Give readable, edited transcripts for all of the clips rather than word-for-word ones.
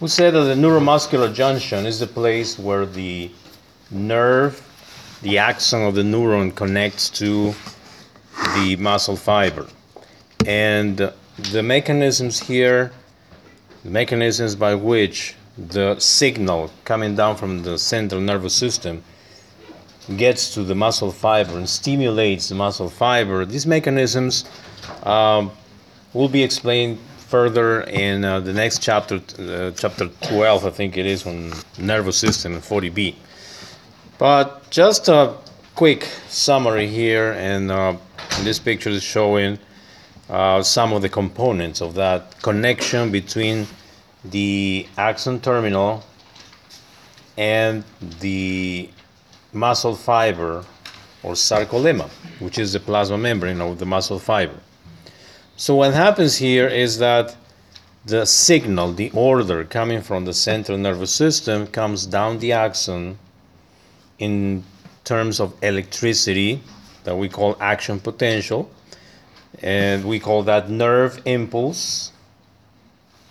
We said that the neuromuscular junction is the place where the nerve, the axon of the neuron, connects to the muscle fiber. And the mechanisms by which the signal coming down from the central nervous system gets to the muscle fiber and stimulates the muscle fiber, these mechanisms will be explained further in the next chapter, chapter 12, I think it is, on nervous system and 40B. But just a quick summary here, and this picture is showing some of the components of that connection between the axon terminal and the muscle fiber or sarcolemma, which is the plasma membrane of the muscle fiber. So what happens here is that the signal, the order coming from the central nervous system, comes down the axon in terms of electricity that we call action potential, and we call that nerve impulse,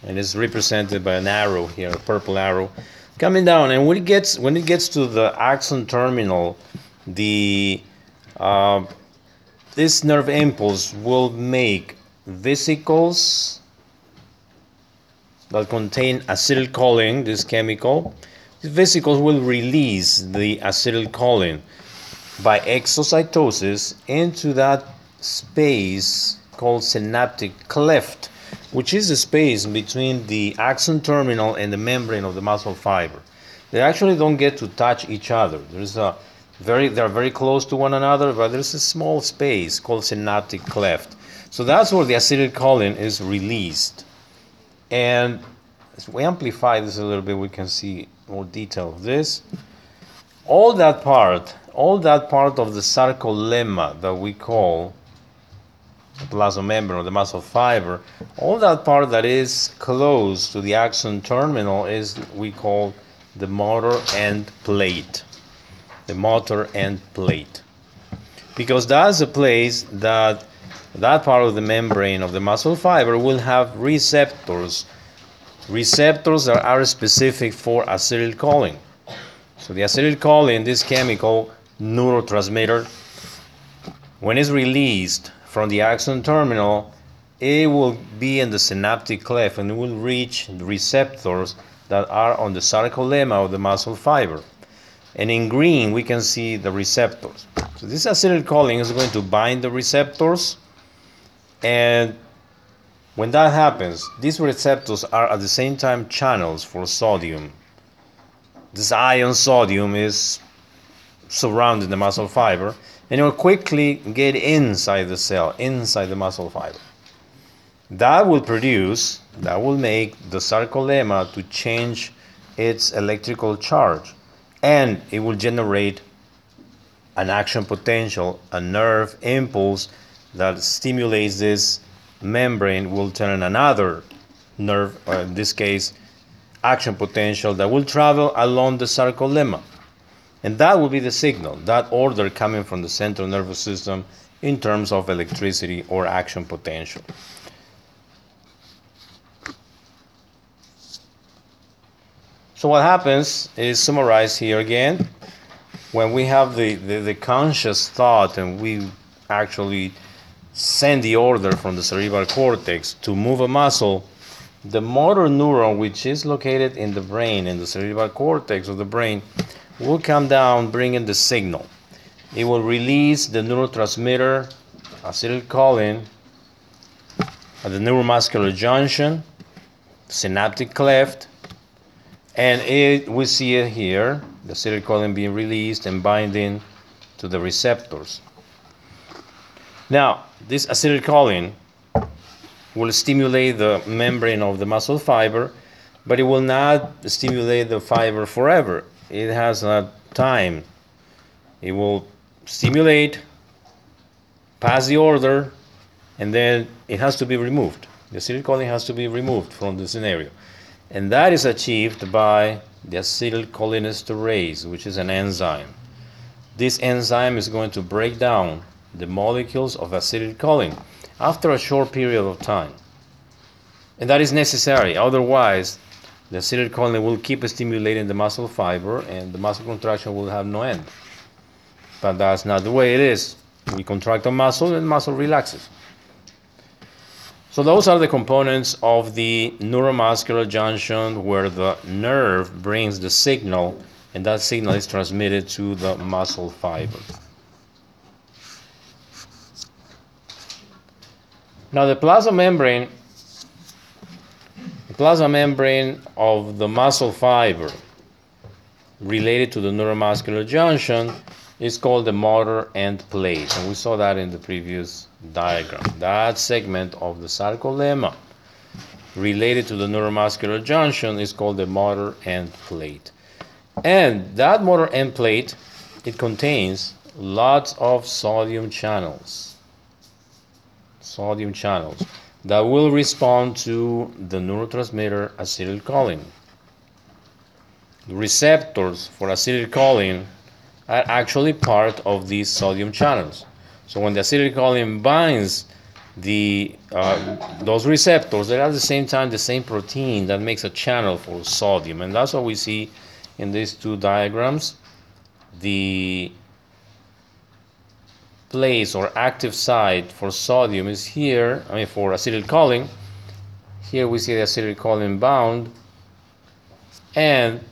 and it's represented by an arrow here, a purple arrow coming down. And when it gets to the axon terminal, the this nerve impulse will make vesicles that contain acetylcholine, this chemical. The vesicles will release the acetylcholine by exocytosis into that space called synaptic cleft, which is the space between the axon terminal and the membrane of the muscle fiber. They actually don't get to touch each other. They're very close to one another, but there's a small space called synaptic cleft. So that's where the acetylcholine is released. And as we amplify this a little bit, we can see more detail of this. All that part of the sarcolemma that we call the plasma membrane or the muscle fiber, all that part that is close to the axon terminal is we call the motor end plate. The motor end plate. Because that's a place that that part of the membrane of the muscle fiber will have receptors. Receptors that are specific for acetylcholine. So the acetylcholine, this chemical neurotransmitter, when it's released from the axon terminal, it will be in the synaptic cleft and it will reach the receptors that are on the sarcolemma of the muscle fiber. And in green, we can see the receptors. So this acetylcholine is going to bind the receptors, and when that happens, these receptors are at the same time channels for sodium. This ion sodium is surrounding the muscle fiber, and it will quickly get inside the cell, inside the muscle fiber. That will make the sarcolemma to change its electrical charge, and it will generate an action potential, a nerve impulse that stimulates this membrane, will turn another nerve, or in this case, action potential, that will travel along the sarcolemma. And that will be the signal, that order coming from the central nervous system in terms of electricity or action potential. So what happens is summarized here again. When we have the conscious thought and we actually send the order from the cerebral cortex to move a muscle, the motor neuron, which is located in the brain, in the cerebral cortex of the brain, will come down bringing the signal. It will release the neurotransmitter acetylcholine at the neuromuscular junction, synaptic cleft, and we see it here, the acetylcholine being released and binding to the receptors. Now, this acetylcholine will stimulate the membrane of the muscle fiber, but it will not stimulate the fiber forever. It has a time. It will stimulate, pass the order, and then it has to be removed. The acetylcholine has to be removed from the scenario. And that is achieved by the acetylcholinesterase, which is an enzyme. This enzyme is going to break down the molecules of acetylcholine after a short period of time. And that is necessary, otherwise The acetylcholine will keep stimulating the muscle fiber, and the muscle contraction will have no end. But that's not the way it is. We contract a muscle, and muscle relaxes. So those are the components of the neuromuscular junction where the nerve brings the signal, and that signal is transmitted to the muscle fiber. Now the plasma membrane of the muscle fiber related to the neuromuscular junction is called the motor end plate, and we saw that in the previous diagram. That segment of the sarcolemma related to the neuromuscular junction is called the motor end plate. And that motor end plate, it contains lots of sodium channels. Sodium channels that will respond to the neurotransmitter acetylcholine. The receptors for acetylcholine are actually part of these sodium channels. So when the acetylcholine binds those receptors, they are at the same time the same protein that makes a channel for sodium, and that's what we see in these two diagrams. The place or active site for sodium is here, I mean for acetylcholine. Here we see the acetylcholine bound, and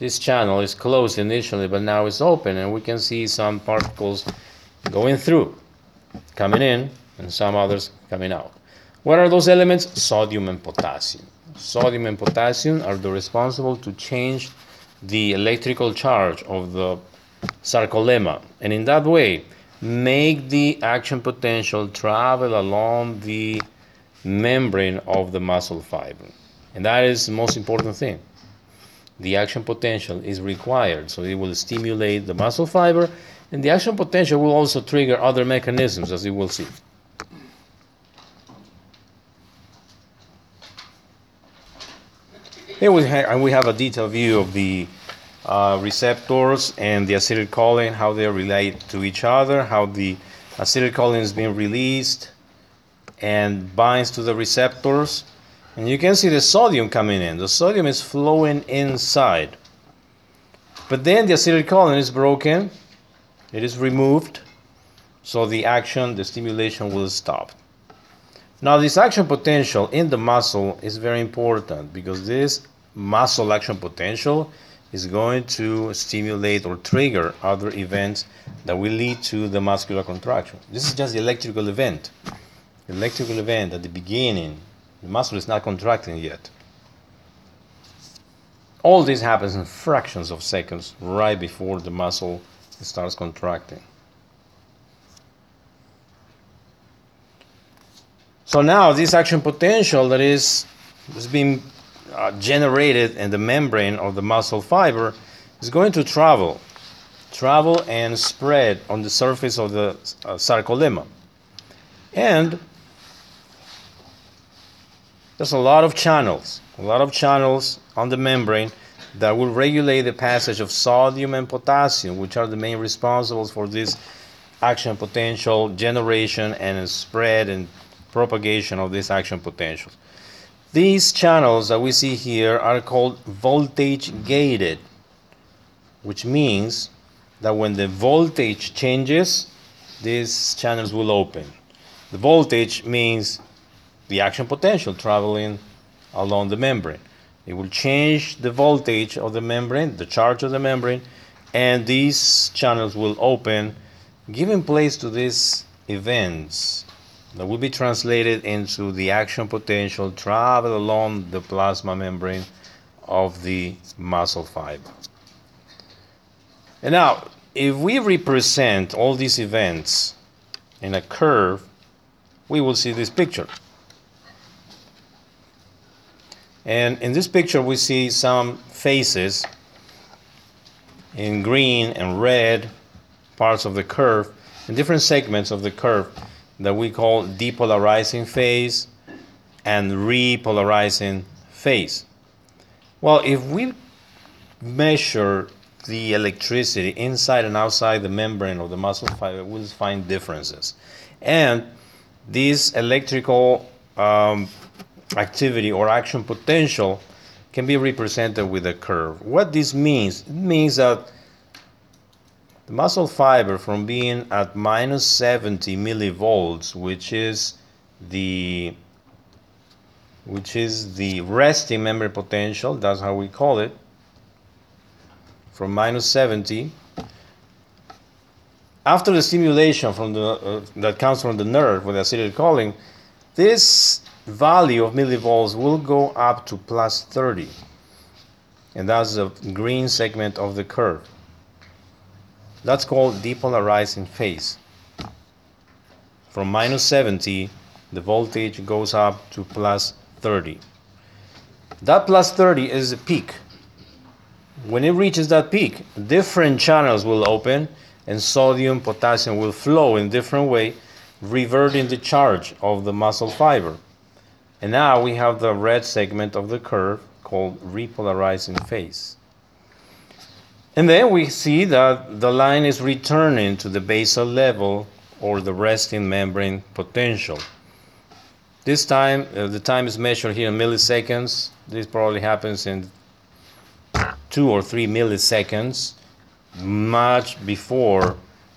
this channel is closed initially, but now it's open, and we can see some particles going through, coming in, and some others coming out. What are those elements? Sodium and potassium. Sodium and potassium are responsible to change the electrical charge of the sarcolemma, and in that way make the action potential travel along the membrane of the muscle fiber. And that is the most important thing. The action potential is required, so it will stimulate the muscle fiber, and the action potential will also trigger other mechanisms, as you will see. Here we have a detailed view of the receptors and the acetylcholine, how they relate to each other, how the acetylcholine is being released and binds to the receptors. And you can see the sodium coming in. The sodium is flowing inside. But then the acetylcholine is broken, it is removed, so the action, the stimulation will stop. Now this action potential in the muscle is very important, because this muscle action potential is going to stimulate or trigger other events that will lead to the muscular contraction. This is just the electrical event. The electrical event at the beginning, the muscle is not contracting yet. All this happens in fractions of seconds right before the muscle starts contracting. So now this action potential that is being generated in the membrane of the muscle fiber is going to travel and spread on the surface of the sarcolemma. And there's a lot of channels on the membrane that will regulate the passage of sodium and potassium, which are the main responsibles for this action potential generation and spread and propagation of this action potential. These channels that we see here are called voltage-gated, which means that when the voltage changes, these channels will open. The voltage means the action potential traveling along the membrane. It will change the voltage of the membrane, the charge of the membrane, and these channels will open, giving place to these events that will be translated into the action potential travel along the plasma membrane of the muscle fiber. And now, if we represent all these events in a curve, we will see this picture. And in this picture, we see some faces in green and red, parts of the curve, and different segments of the curve that we call depolarizing phase and repolarizing phase. Well, if we measure the electricity inside and outside the membrane of the muscle fiber, we'll find differences. And this electrical activity or action potential can be represented with a curve. What this means? It means that the muscle fiber, from being at minus 70 millivolts, which is the resting membrane potential, that's how we call it, from minus 70, after the stimulation from the that comes from the nerve with acetylcholine, this value of millivolts will go up to plus 30, and that's the green segment of the curve. That's called depolarizing phase. From minus 70, the voltage goes up to plus 30. That plus 30 is the peak. When it reaches that peak, different channels will open and sodium, potassium will flow in different way, reverting the charge of the muscle fiber. And now we have the red segment of the curve called repolarizing phase. And then we see that the line is returning to the basal level, or the resting membrane potential. This time, the time is measured here in milliseconds. This probably happens in 2 or 3 milliseconds, much before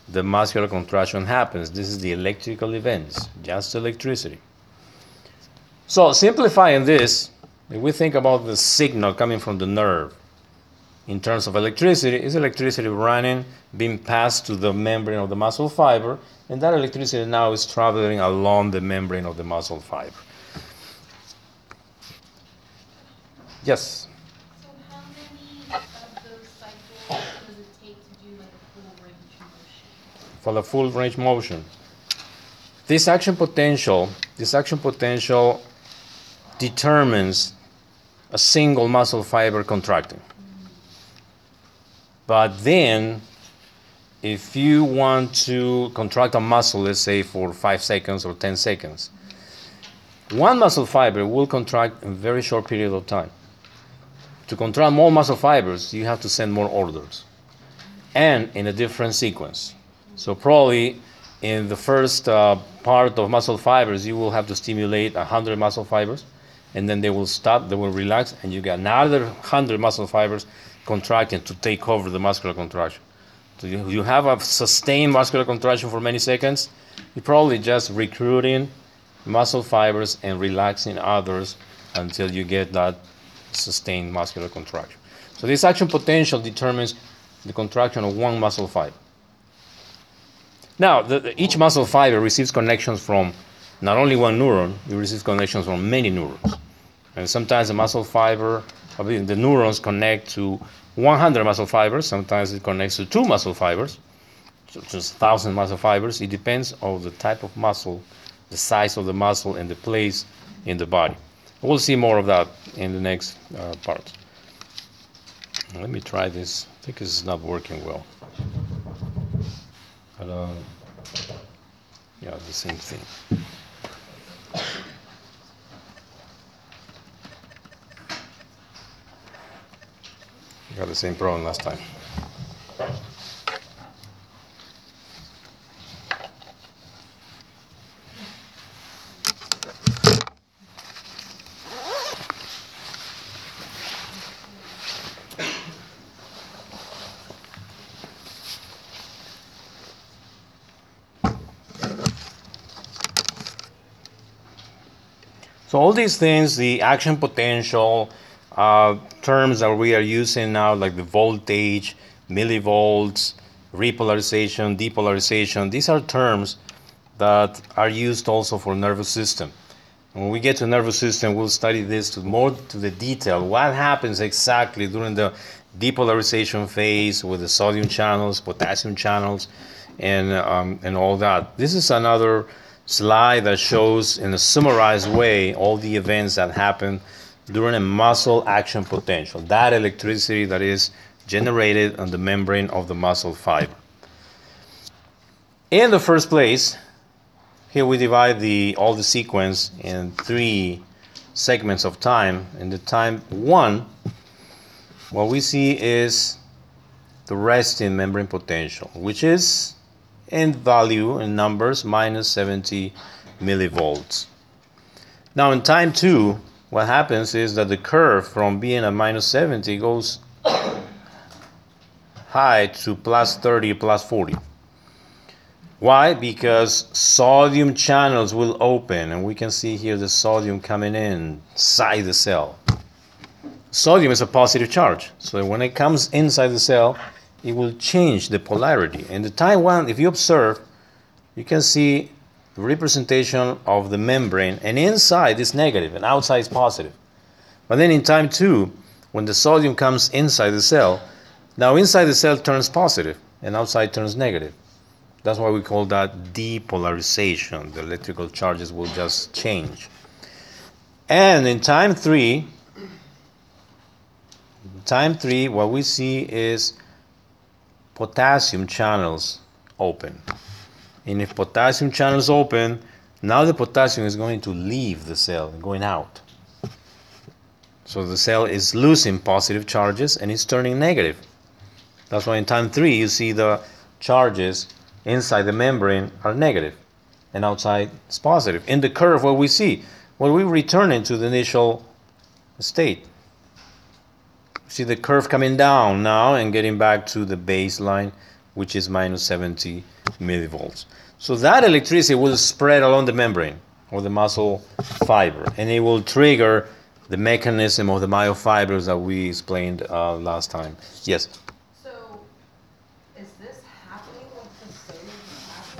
the muscular contraction happens. This is the electrical events, just electricity. So simplifying this, if we think about the signal coming from the nerve in terms of electricity, is electricity running, being passed to the membrane of the muscle fiber, and that electricity now is traveling along the membrane of the muscle fiber. Yes? So how many of those cycles does it take to do like a full range motion? For the full range motion, this action potential determines a single muscle fiber contracting. But then, if you want to contract a muscle, let's say for 5 seconds or 10 seconds, one muscle fiber will contract in a very short period of time. To contract more muscle fibers, you have to send more orders, and in a different sequence. So probably in the first part of muscle fibers, you will have to stimulate 100 muscle fibers, and then they will stop, they will relax, and you get another 100 muscle fibers contracting to take over the muscular contraction. So you have a sustained muscular contraction for many seconds. You're probably just recruiting muscle fibers and relaxing others until you get that sustained muscular contraction. So this action potential determines the contraction of one muscle fiber. Now, each muscle fiber receives connections from not only one neuron, it receives connections from many neurons. And sometimes the muscle fiber, the neurons connect to 100 muscle fibers. Sometimes it connects to 2 muscle fibers, just 1,000 muscle fibers. It depends on the type of muscle, the size of the muscle, and the place in the body. We'll see more of that in the next part. Let me try this. I think it's not working well. But, yeah, the same thing. I got the same problem last time. So all these things, the action potential, terms that we are using now, like the voltage, millivolts, repolarization, depolarization, these are terms that are used also for nervous system. When we get to nervous system, we'll study this more to the detail. What happens exactly during the depolarization phase with the sodium channels, potassium channels, and all that. This is another slide that shows in a summarized way all the events that happen during a muscle action potential, that electricity that is generated on the membrane of the muscle fiber. In the first place, here we divide all the sequence in 3 segments of time. In the time 1, what we see is the resting membrane potential, which is in value, in numbers, minus 70 millivolts. Now in time 2, what happens is that the curve from being at -70 goes high to +30, +40. Why? Because sodium channels will open, and we can see here the sodium coming inside the cell. Sodium is a positive charge, so when it comes inside the cell, it will change the polarity. And the type 1, if you observe, you can see the representation of the membrane, and inside is negative and outside is positive. But then in time 2, when the sodium comes inside the cell, now inside the cell turns positive and outside turns negative. That's why we call that depolarization. The electrical charges will just change. And in time 3, what we see is potassium channels open. And if potassium channels open, now the potassium is going to leave the cell, going out. So the cell is losing positive charges and it's turning negative. That's why in time 3 you see the charges inside the membrane are negative and outside is positive. In the curve, what we see, when we return into the initial state, see the curve coming down now and getting back to the baseline, which is -70 millivolts. So that electricity will spread along the membrane or the muscle fiber, and it will trigger the mechanism of the myofibrils that we explained last time. Yes? So is this happening with the sodium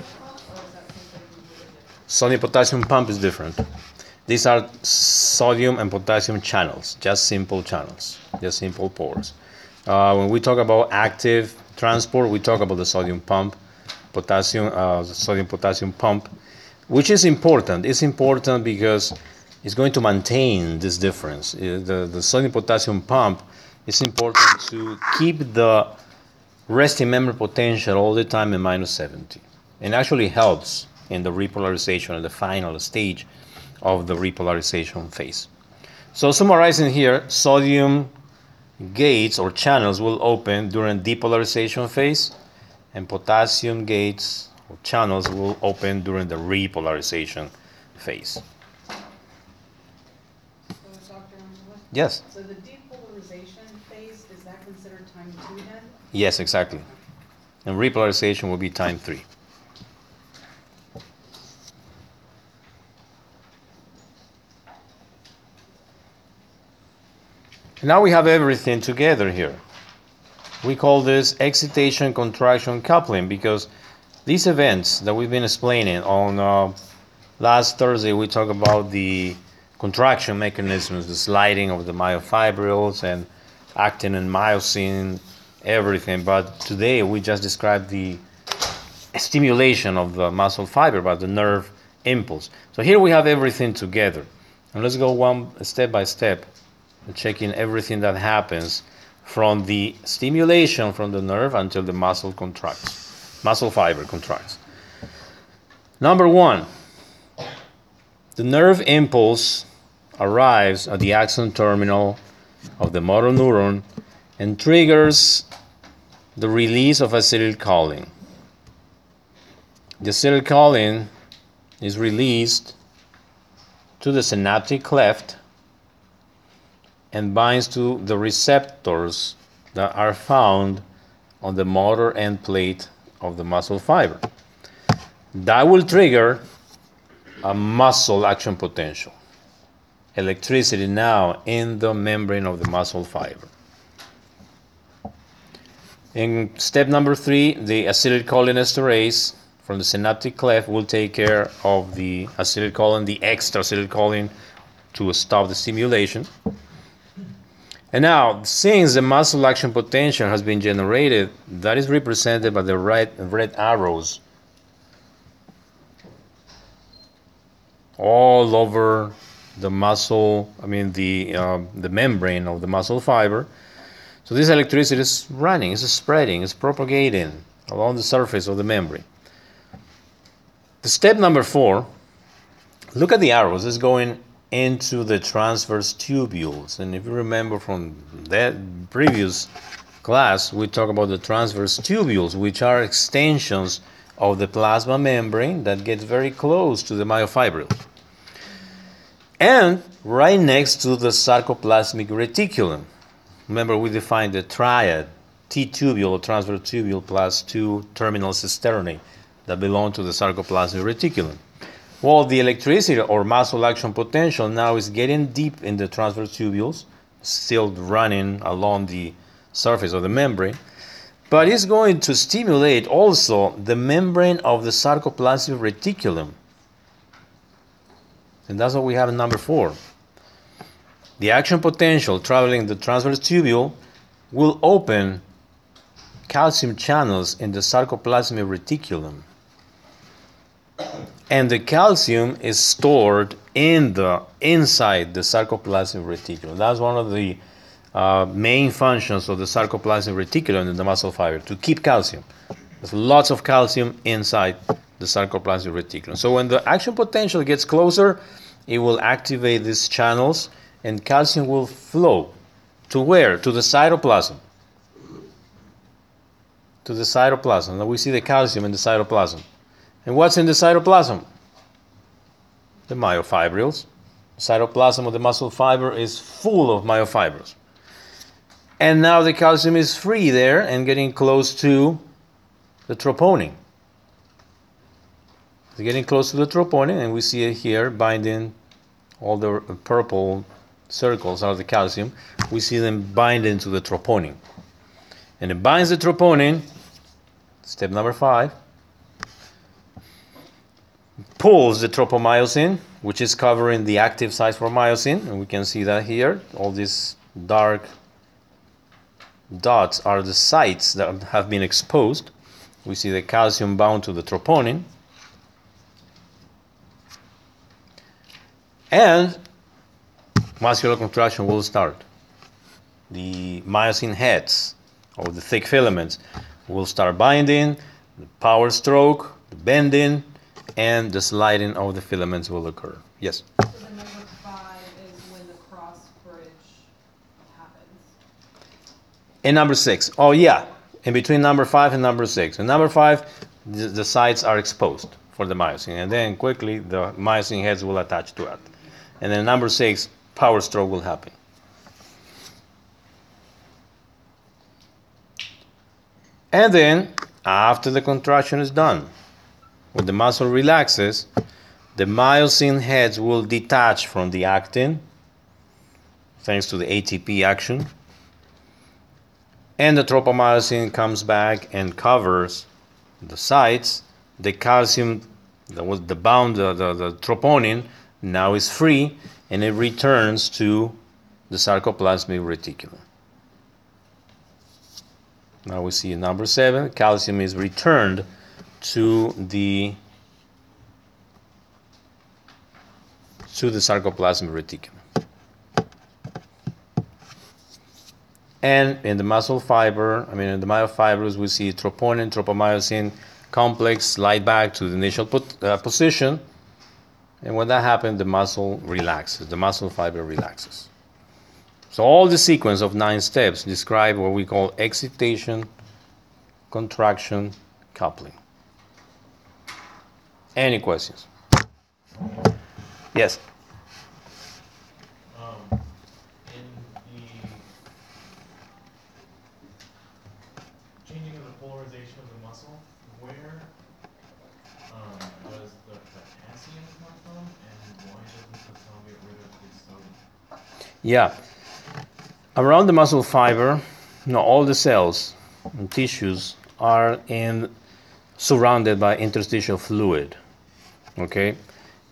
potassium pump, or is that something completely different? Sodium potassium pump is different. These are sodium and potassium channels, just simple channels, just simple pores. When we talk about active transport, we talk about the sodium pump, sodium-potassium pump, which is important. It's important because it's going to maintain this difference. The sodium-potassium pump is important to keep the resting membrane potential all the time in -70. And actually helps in the repolarization at the final stage of the repolarization phase. So summarizing here, sodium gates or channels will open during depolarization phase, and potassium gates or channels will open during the repolarization phase. So, Dr. Angela? Yes. So the depolarization phase, is that considered time 2 then? Yes, exactly. And repolarization will be time 3. Now we have everything together here. We call this excitation-contraction coupling because these events that we've been explaining on last Thursday, we talked about the contraction mechanisms, the sliding of the myofibrils and actin and myosin, everything. But today we just described the stimulation of the muscle fiber by the nerve impulse. So here we have everything together. And let's go one step by step, checking everything that happens from the stimulation from the nerve until the muscle contracts, muscle fiber contracts. Number 1, the nerve impulse arrives at the axon terminal of the motor neuron and triggers the release of acetylcholine. The acetylcholine is released to the synaptic cleft and binds to the receptors that are found on the motor end plate of the muscle fiber. That will trigger a muscle action potential. Electricity now in the membrane of the muscle fiber. In step number 3, the acetylcholinesterase from the synaptic cleft will take care of the acetylcholine, the extra acetylcholine, to stop the stimulation. And now, since the muscle action potential has been generated, that is represented by the red arrows all over the muscle, the membrane of the muscle fiber. So this electricity is running, it's spreading, it's propagating along the surface of the membrane. The step number 4, look at the arrows, it's going into the transverse tubules. And if you remember from that previous class, we talked about the transverse tubules, which are extensions of the plasma membrane that gets very close to the myofibril. and right next to the sarcoplasmic reticulum. Remember, we defined the triad, T-tubule or transverse tubule plus two terminal cisternae that belong to the sarcoplasmic reticulum. Well, the electricity or muscle action potential now is getting deep in the transverse tubules, still running along the surface of the membrane, but it's going to stimulate also the membrane of the sarcoplasmic reticulum. And that's what we have in number 4. The action potential traveling the transverse tubule will open calcium channels in the sarcoplasmic reticulum. And the calcium is stored in the inside the sarcoplasmic reticulum. That's one of the main functions of the sarcoplasmic reticulum in the muscle fiber, to keep calcium. There's lots of calcium inside the sarcoplasmic reticulum. So when the action potential gets closer, it will activate these channels and calcium will flow to where? To the cytoplasm. To the cytoplasm. Now we see the calcium in the cytoplasm. And what's in the cytoplasm? The myofibrils. The cytoplasm of the muscle fiber is full of myofibrils. And now the calcium is free there and getting close to the troponin. It's getting close to the troponin, and we see it here binding. All the purple circles are the calcium. We see them binding to the troponin. And it binds the troponin, step number 5. Pulls the tropomyosin, which is covering the active site for myosin, and we can see that here. All these dark dots are the sites that have been exposed. We see the calcium bound to the troponin. And muscular contraction will start. The myosin heads, or the thick filaments, will start binding, the power stroke, the bending, and the sliding of the filaments will occur. Yes? So then number 5 is when the cross bridge happens. And number 6. Oh, yeah. In between number 5 and number 6. In number 5, the sites are exposed for the myosin. And then quickly, the myosin heads will attach to it. And then number 6, power stroke will happen. And then, after the contraction is done, when the muscle relaxes, the myosin heads will detach from the actin, thanks to the ATP action. And the tropomyosin comes back and covers the sites. The calcium that was the troponin now is free, and it returns to the sarcoplasmic reticulum. Now we see number 7, calcium is returned to the sarcoplasmic reticulum. And in the muscle fiber, in the myofibrils, we see troponin, tropomyosin complex slide back to the initial position. And when that happens, the muscle relaxes, the muscle fiber relaxes. So all the sequence of 9 steps describe what we call excitation-contraction coupling. Any questions? Yes? In the changing of the polarization of the muscle, where does the potassium come from, and why doesn't the cell get rid of the sodium? Yeah. Around the muscle fiber, all the cells and tissues are surrounded by interstitial fluid. Okay,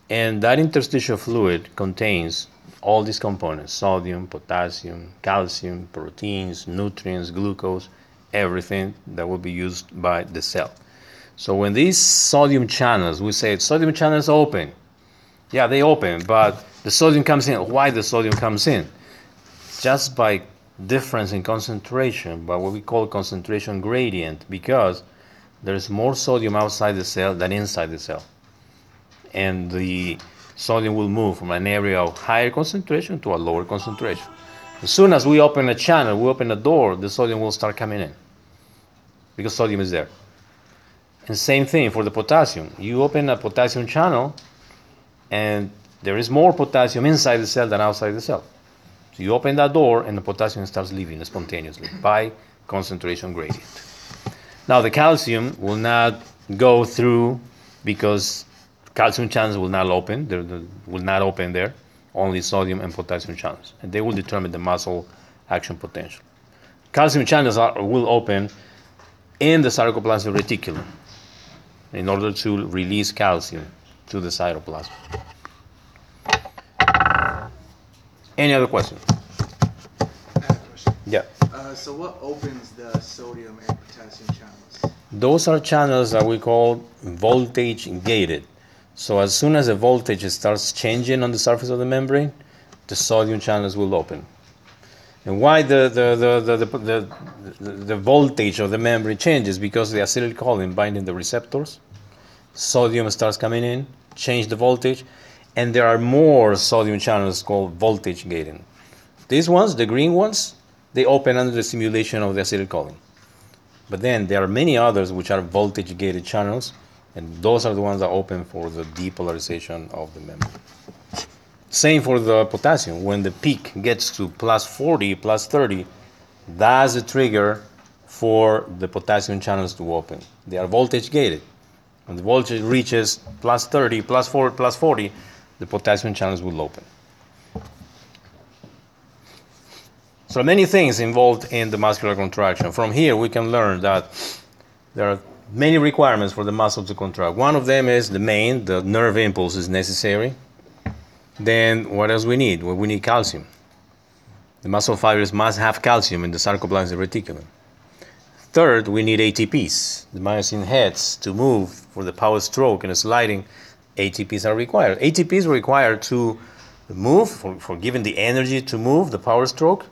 and that interstitial fluid contains all these components: sodium, potassium, calcium, proteins, nutrients, glucose, everything that will be used by the cell. So when these sodium channels, we say sodium channels open. Yeah, they open, but the sodium comes in. Why the sodium comes in? Just by difference in concentration, by what we call concentration gradient, because there is more sodium outside the cell than inside the cell. And the sodium will move from an area of higher concentration to a lower concentration. As soon as we open a channel, we open a door, the sodium will start coming in because sodium is there. And same thing for the potassium. You open a potassium channel and there is more potassium inside the cell than outside the cell. So you open that door and the potassium starts leaving spontaneously by concentration gradient. Now the calcium will not go through because calcium channels will not open. They will not open there. Only sodium and potassium channels, and they will determine the muscle action potential. Calcium channels will open in the sarcoplasmic reticulum in order to release calcium to the cytoplasm. Any other question? I have a question. Yeah. So what opens the sodium and potassium channels? Those are channels that we call voltage-gated. So as soon as the voltage starts changing on the surface of the membrane, the sodium channels will open. And why the voltage of the membrane changes? Because the acetylcholine binding the receptors, sodium starts coming in, change the voltage, and there are more sodium channels called voltage gating. These ones, the green ones, they open under the stimulation of the acetylcholine. But then there are many others which are voltage gated channels, and those are the ones that open for the depolarization of the membrane. Same for the potassium. When the peak gets to plus 40, plus 30, that's a trigger for the potassium channels to open. They are voltage gated. When the voltage reaches plus 30, plus 40, plus 40, the potassium channels will open. So many things involved in the muscular contraction. From here, we can learn that there are many requirements for the muscle to contract. One of them is the nerve impulse is necessary. Then what else we need? Well, we need calcium. The muscle fibers must have calcium in the sarcoplasmic reticulum. Third, we need ATPs, the myosin heads, to move for the power stroke and sliding. ATPs are required. ATPs are required to move, for giving the energy to move, the power stroke,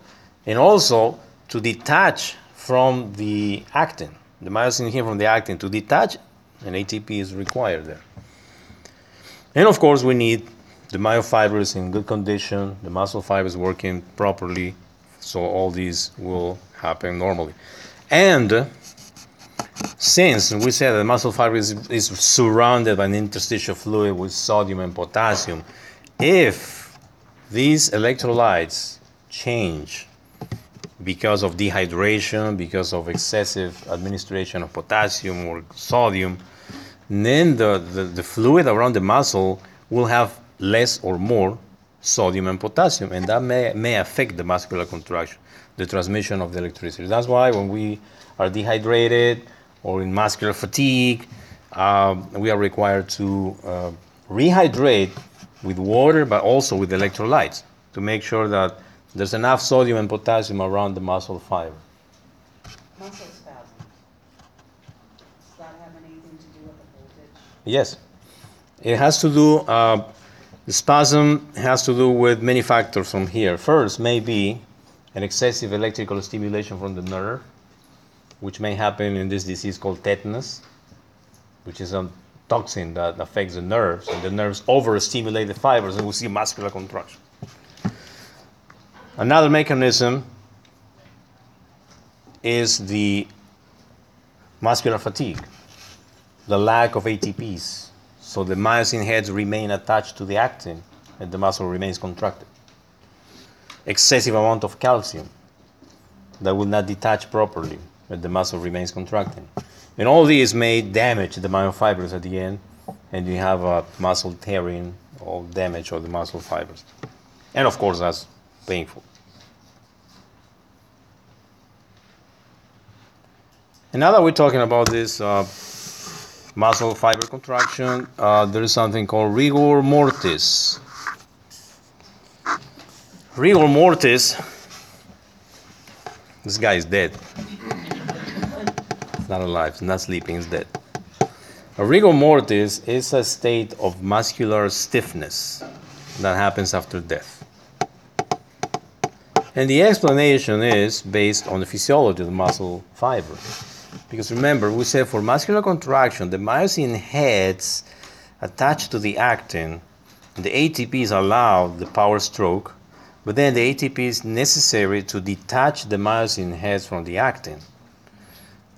and also to detach from the actin. The myosin here from the actin to detach, and ATP is required there. And of course, we need the myofibrils in good condition, the muscle fibers working properly, so all these will happen normally. And since we said that the muscle fiber is surrounded by an interstitial fluid with sodium and potassium, if these electrolytes change because of dehydration, because of excessive administration of potassium or sodium, then the fluid around the muscle will have less or more sodium and potassium, and that may affect the muscular contraction, the transmission of the electricity. That's why when we are dehydrated or in muscular fatigue, we are required to rehydrate with water, but also with electrolytes to make sure that there's enough sodium and potassium around the muscle fiber. Muscle spasm. Does that have anything to do with the voltage? Yes. It has to do, the spasm has to do with many factors from here. First, maybe an excessive electrical stimulation from the nerve, which may happen in this disease called tetanus, which is a toxin that affects the nerves, and the nerves overstimulate the fibers, and we see muscular contraction. Another mechanism is the muscular fatigue, the lack of ATPs. So the myosin heads remain attached to the actin and the muscle remains contracted. Excessive amount of calcium that will not detach properly and the muscle remains contracted. And all these may damage the myofibrils at the end, and you have a muscle tearing or damage of the muscle fibers. And of course, that's painful. And now that we're talking about this muscle fiber contraction, there is something called rigor mortis. Rigor mortis, this guy is dead. It's not alive, it's not sleeping, it's dead. A rigor mortis is a state of muscular stiffness that happens after death. And the explanation is based on the physiology of the muscle fiber. Because remember, we said for muscular contraction, the myosin heads attached to the actin, the ATPs allow the power stroke, but then the ATP is necessary to detach the myosin heads from the actin.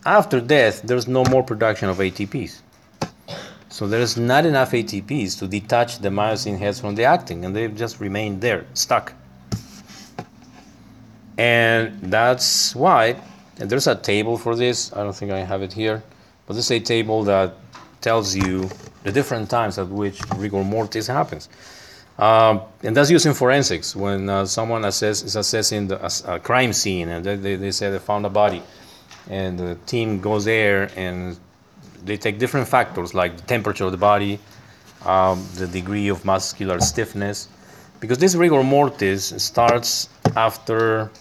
After death, there's no more production of ATPs. So there is not enough ATPs to detach the myosin heads from the actin, and they've just remained there, stuck. And that's why, and there's a table for this, I don't think I have it here, but this is a table that tells you the different times at which rigor mortis happens. And that's used in forensics, when someone is assessing a crime scene, and they say they found a body, and the team goes there and they take different factors like the temperature of the body, the degree of muscular stiffness, because this rigor mortis starts after,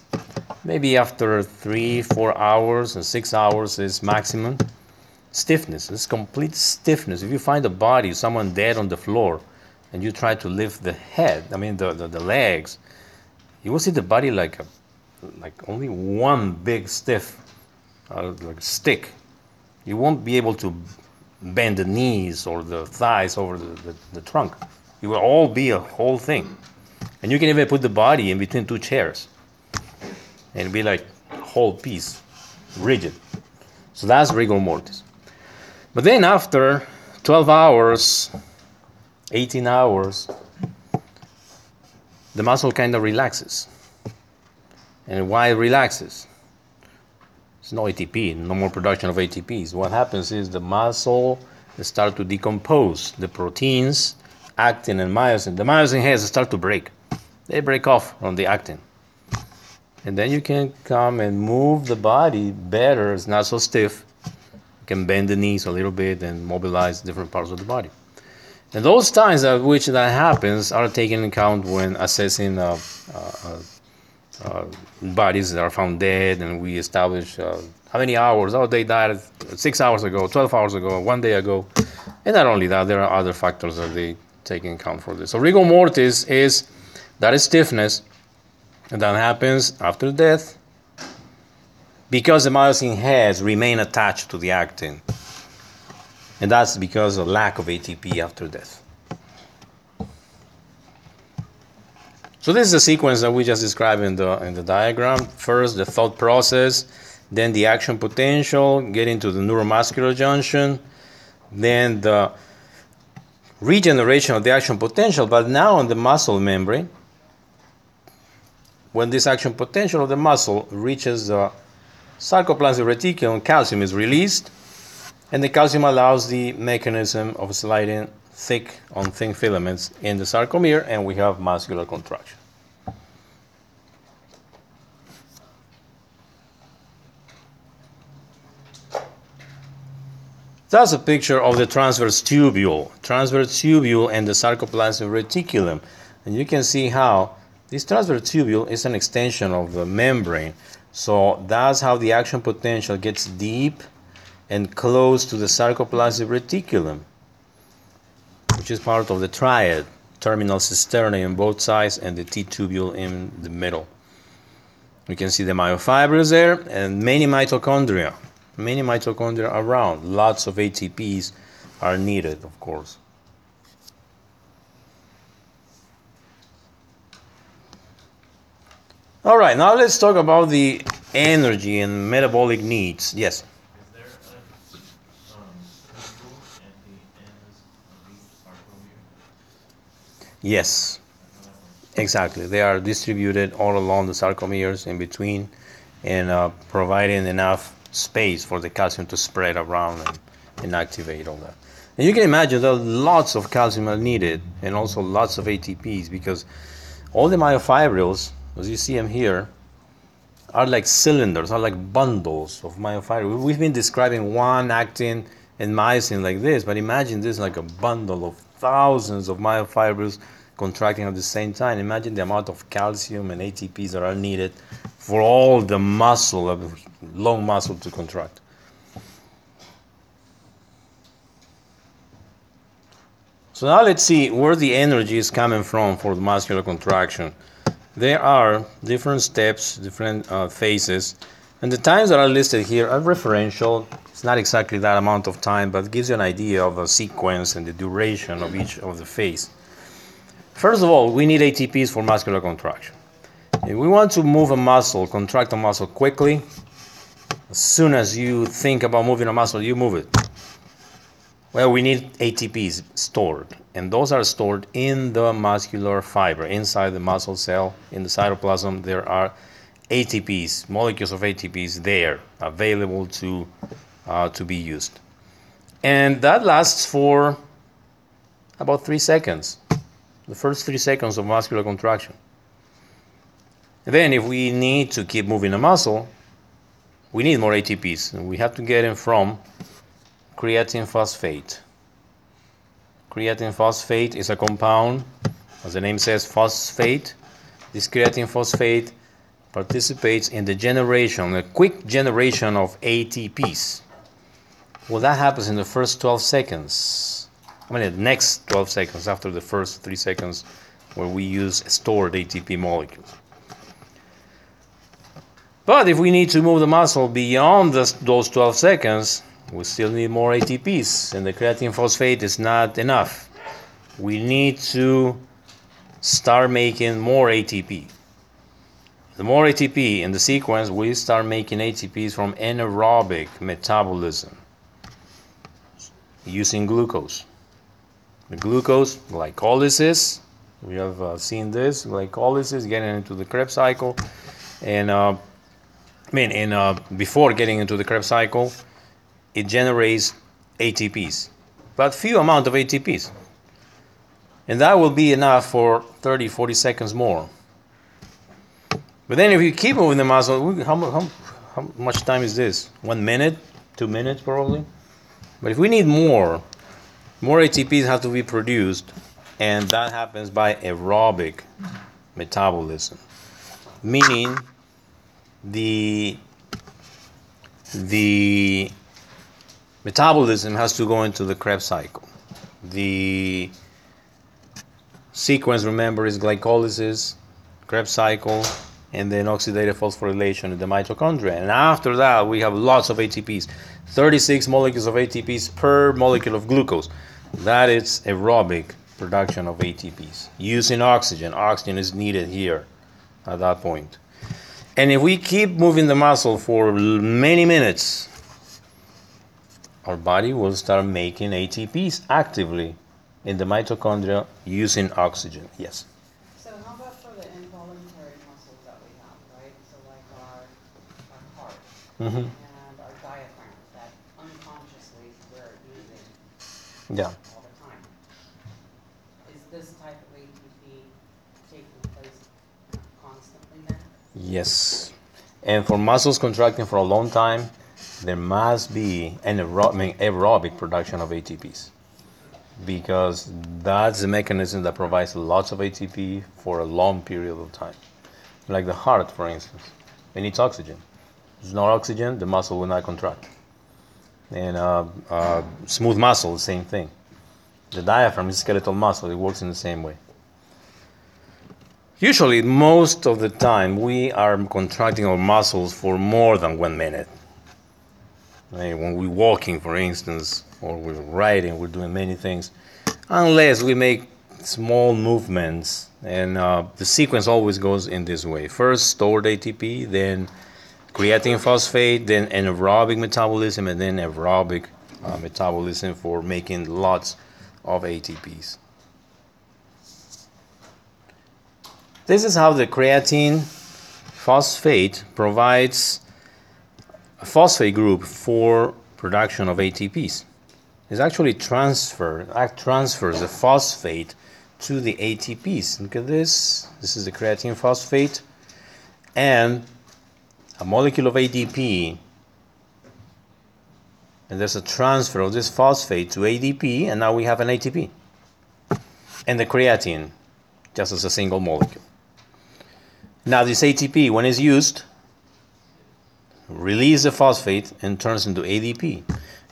maybe after 3, 4 hours, and 6 hours is maximum stiffness. It's complete stiffness. If you find a body, someone dead on the floor, and you try to lift the head, I mean the legs, you will see the body like only one big stiff like stick. You won't be able to bend the knees or the thighs over the trunk. You will all be a whole thing. And you can even put the body in between two chairs and be like a whole piece, rigid. So that's rigor mortis. But then after 12 hours, 18 hours, the muscle kind of relaxes. And why it relaxes? It's no ATP, no more production of ATPs. What happens is the muscle starts to decompose. The proteins, actin and myosin, the myosin heads start to break. They break off from the actin. And then you can come and move the body better. It's not so stiff. You can bend the knees a little bit and mobilize different parts of the body. And those times at which that happens are taken into account when assessing bodies that are found dead, and we establish how many hours. Oh, they died 6 hours ago, 12 hours ago, 1 day ago. And not only that, there are other factors that they take into account for this. So rigor mortis is that stiffness that happens after death because the myosin heads remain attached to the actin. And that's because of lack of ATP after death. So this is the sequence that we just described in the diagram. First, the thought process, then the action potential, getting to the neuromuscular junction, then the regeneration of the action potential, but now on the muscle membrane, when this action potential of the muscle reaches the sarcoplasmic reticulum, calcium is released, and the calcium allows the mechanism of sliding thick on thin filaments in the sarcomere, and we have muscular contraction. That's a picture of the transverse tubule and the sarcoplasmic reticulum. And you can see how this transverse tubule is an extension of the membrane. So that's how the action potential gets deep and close to the sarcoplasmic reticulum, which is part of the triad, terminal cisternae on both sides and the T-tubule in the middle. You can see the myofibrils there and many mitochondria around. Lots of ATPs are needed, of course. All right, now let's talk about the energy and metabolic needs. Yes? Yes, exactly. They are distributed all along the sarcomeres in between, and providing enough space for the calcium to spread around and activate all that. And you can imagine that lots of calcium are needed, and also lots of ATPs, because all the myofibrils, as you see them here, are like cylinders, are like bundles of myofibrils. We've been describing one actin and myosin like this, but imagine this like a bundle of thousands of myofibrils contracting at the same time. Imagine the amount of calcium and ATPs that are needed for all the muscle, long muscle, to contract. So now let's see where the energy is coming from for the muscular contraction. There are different steps, different phases, and the times that are listed here are referential. It's not exactly that amount of time, but it gives you an idea of a sequence and the duration of each of the phase. First of all, we need ATPs for muscular contraction. If we want to move a muscle, contract a muscle quickly, as soon as you think about moving a muscle, you move it. Well, we need ATPs stored, and those are stored in the muscular fiber. Inside the muscle cell, in the cytoplasm, there are ATPs, molecules of ATPs there, available to be used. And that lasts for about 3 seconds, the first 3 seconds of muscular contraction. And then if we need to keep moving the muscle, we need more ATPs, and we have to get them from creatine phosphate. Creatine phosphate is a compound, as the name says, phosphate. This creatine phosphate participates in the generation, the quick generation of ATPs. Well, that happens in the first 12 seconds. I mean, the next 12 seconds after the first 3 seconds where we use stored ATP molecules. But if we need to move the muscle beyond those 12 seconds, we still need more ATPs, and the creatine phosphate is not enough. We need to start making more ATP. The more ATP in the sequence, we start making ATPs from anaerobic metabolism using glucose. The glucose, glycolysis, we have seen this, glycolysis, getting into the Krebs cycle, and before getting into the Krebs cycle, it generates ATPs, but few amount of ATPs. And that will be enough for 30, 40 seconds more. But then if you keep moving the muscle, how much time is this? 1 minute, 2 minutes probably? But if we need more ATPs have to be produced, and that happens by aerobic metabolism, meaning the metabolism has to go into the Krebs cycle. The sequence, remember, is glycolysis, Krebs cycle, and then oxidative phosphorylation in the mitochondria. And after that, we have lots of ATPs, 36 molecules of ATPs per molecule of glucose. That is aerobic production of ATPs using oxygen. Oxygen is needed here at that point. And if we keep moving the muscle for many minutes, our body will start making ATPs actively in the mitochondria using oxygen. Yes? So how about for the involuntary muscles that we have, right? So like our heart and our diaphragm, that unconsciously we're using all the time. Is this type of ATP taking place constantly then? Yes. And for muscles contracting for a long time, there must be an aerobic production of ATPs, because that's the mechanism that provides lots of ATP for a long period of time. Like the heart, for instance, it needs oxygen. If there's no oxygen, the muscle will not contract. And smooth muscle, the same thing. The diaphragm is skeletal muscle. It works in the same way. Usually, most of the time, we are contracting our muscles for more than 1 minute. When we're walking, for instance, or we're riding, we're doing many things, unless we make small movements. And the sequence always goes in this way. First, stored ATP, then creatine phosphate, then anaerobic metabolism, and then aerobic metabolism for making lots of ATPs. This is how the creatine phosphate provides a phosphate group for production of ATPs. It's actually transfers the phosphate to the ATPs. Look at this. This is the creatine phosphate, and a molecule of ADP. And there's a transfer of this phosphate to ADP, and now we have an ATP. And the creatine, just as a single molecule. Now this ATP, when it's used, release the phosphate and turns into ADP.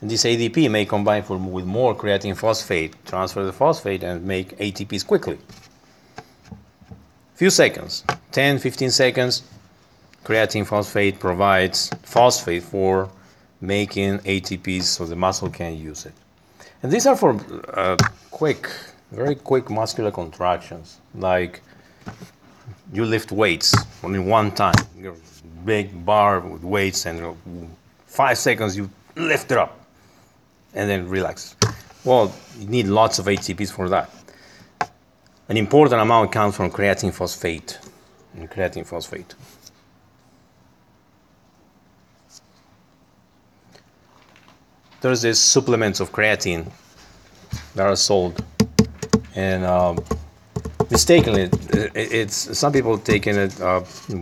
And this ADP may combine with more creatine phosphate, transfer the phosphate, and make ATPs quickly. Few seconds, 10, 15 seconds, creatine phosphate provides phosphate for making ATPs so the muscle can use it. And these are for very quick muscular contractions, like you lift weights only one time. Big bar with weights, and 5 seconds you lift it up and then relax. Well, you need lots of ATPs for that. An important amount comes from creatine phosphate. And creatine phosphate. There's these supplements of creatine that are sold, and mistakenly, it's some people taking it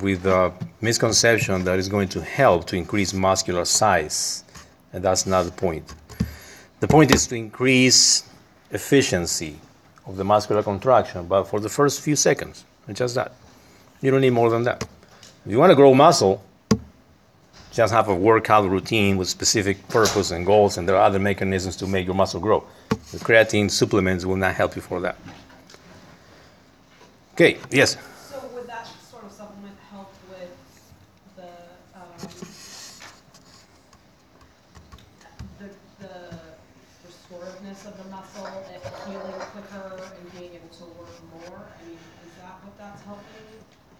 with a misconception that it's going to help to increase muscular size, and that's not the point. The point is to increase efficiency of the muscular contraction, but for the first few seconds, and just that. You don't need more than that. If you want to grow muscle, just have a workout routine with specific purpose and goals, and there are other mechanisms to make your muscle grow. The creatine supplements will not help you for that. Okay, yes? So would that sort of supplement help with the restorativeness of the muscle, and healing quicker and being able to work more? I mean, is that what that's helping?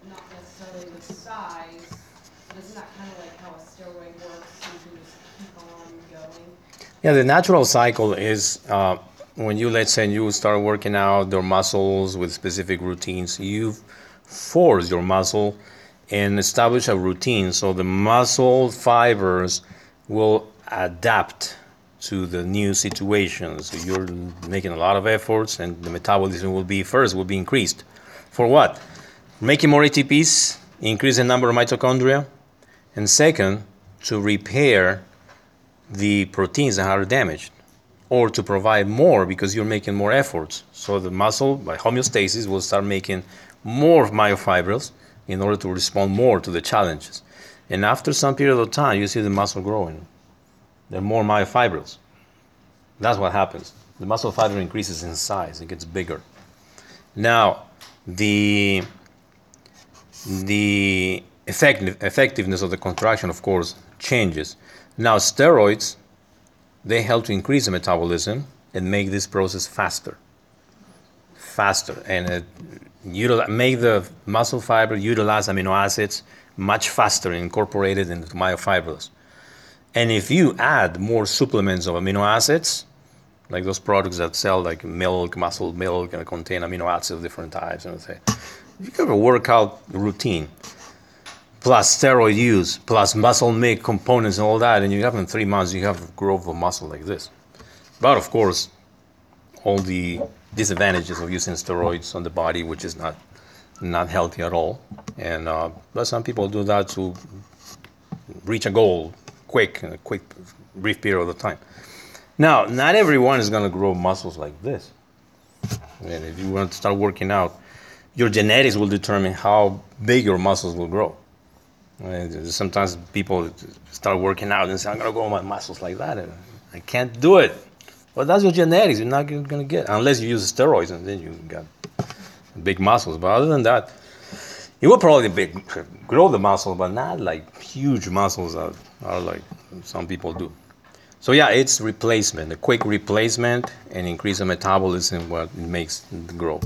Not necessarily with size, but isn't that kind of like how a steroid works? You can just keep on going. Yeah, the natural cycle is... when you, let's say, you start working out your muscles with specific routines, you force your muscle and establish a routine so the muscle fibers will adapt to the new situation. So you're making a lot of efforts and the metabolism will be increased. For what? Making more ATPs, increase the number of mitochondria, and second, to repair the proteins that are damaged, or to provide more because you're making more efforts. So the muscle, by homeostasis, will start making more myofibrils in order to respond more to the challenges. And after some period of time, you see the muscle growing. There are more myofibrils. That's what happens. The muscle fiber increases in size. It gets bigger. Now, the effectiveness of the contraction, of course, changes. Now, steroids, they help to increase the metabolism and make this process faster, and make the muscle fiber utilize amino acids much faster, incorporated into myofibrils. And if you add more supplements of amino acids, like those products that sell like milk, muscle milk, and contain amino acids of different types, and say, you have a workout routine, plus steroid use, plus muscle make components and all that, and you have in 3 months, you have growth of muscle like this. But of course, all the disadvantages of using steroids on the body, which is not healthy at all. And but some people do that to reach a goal quick, in a quick, brief period of time. Now, not everyone is gonna grow muscles like this. And if you want to start working out, your genetics will determine how big your muscles will grow. Sometimes people start working out and say, I'm going to grow my muscles like that, and I can't do it. Well, that's your genetics. You're not going to get, unless you use steroids, and then you got big muscles. But other than that, you will probably grow the muscle, but not like huge muscles are like some people do. So yeah, it's replacement, a quick replacement, and increase the metabolism, what it makes it grow.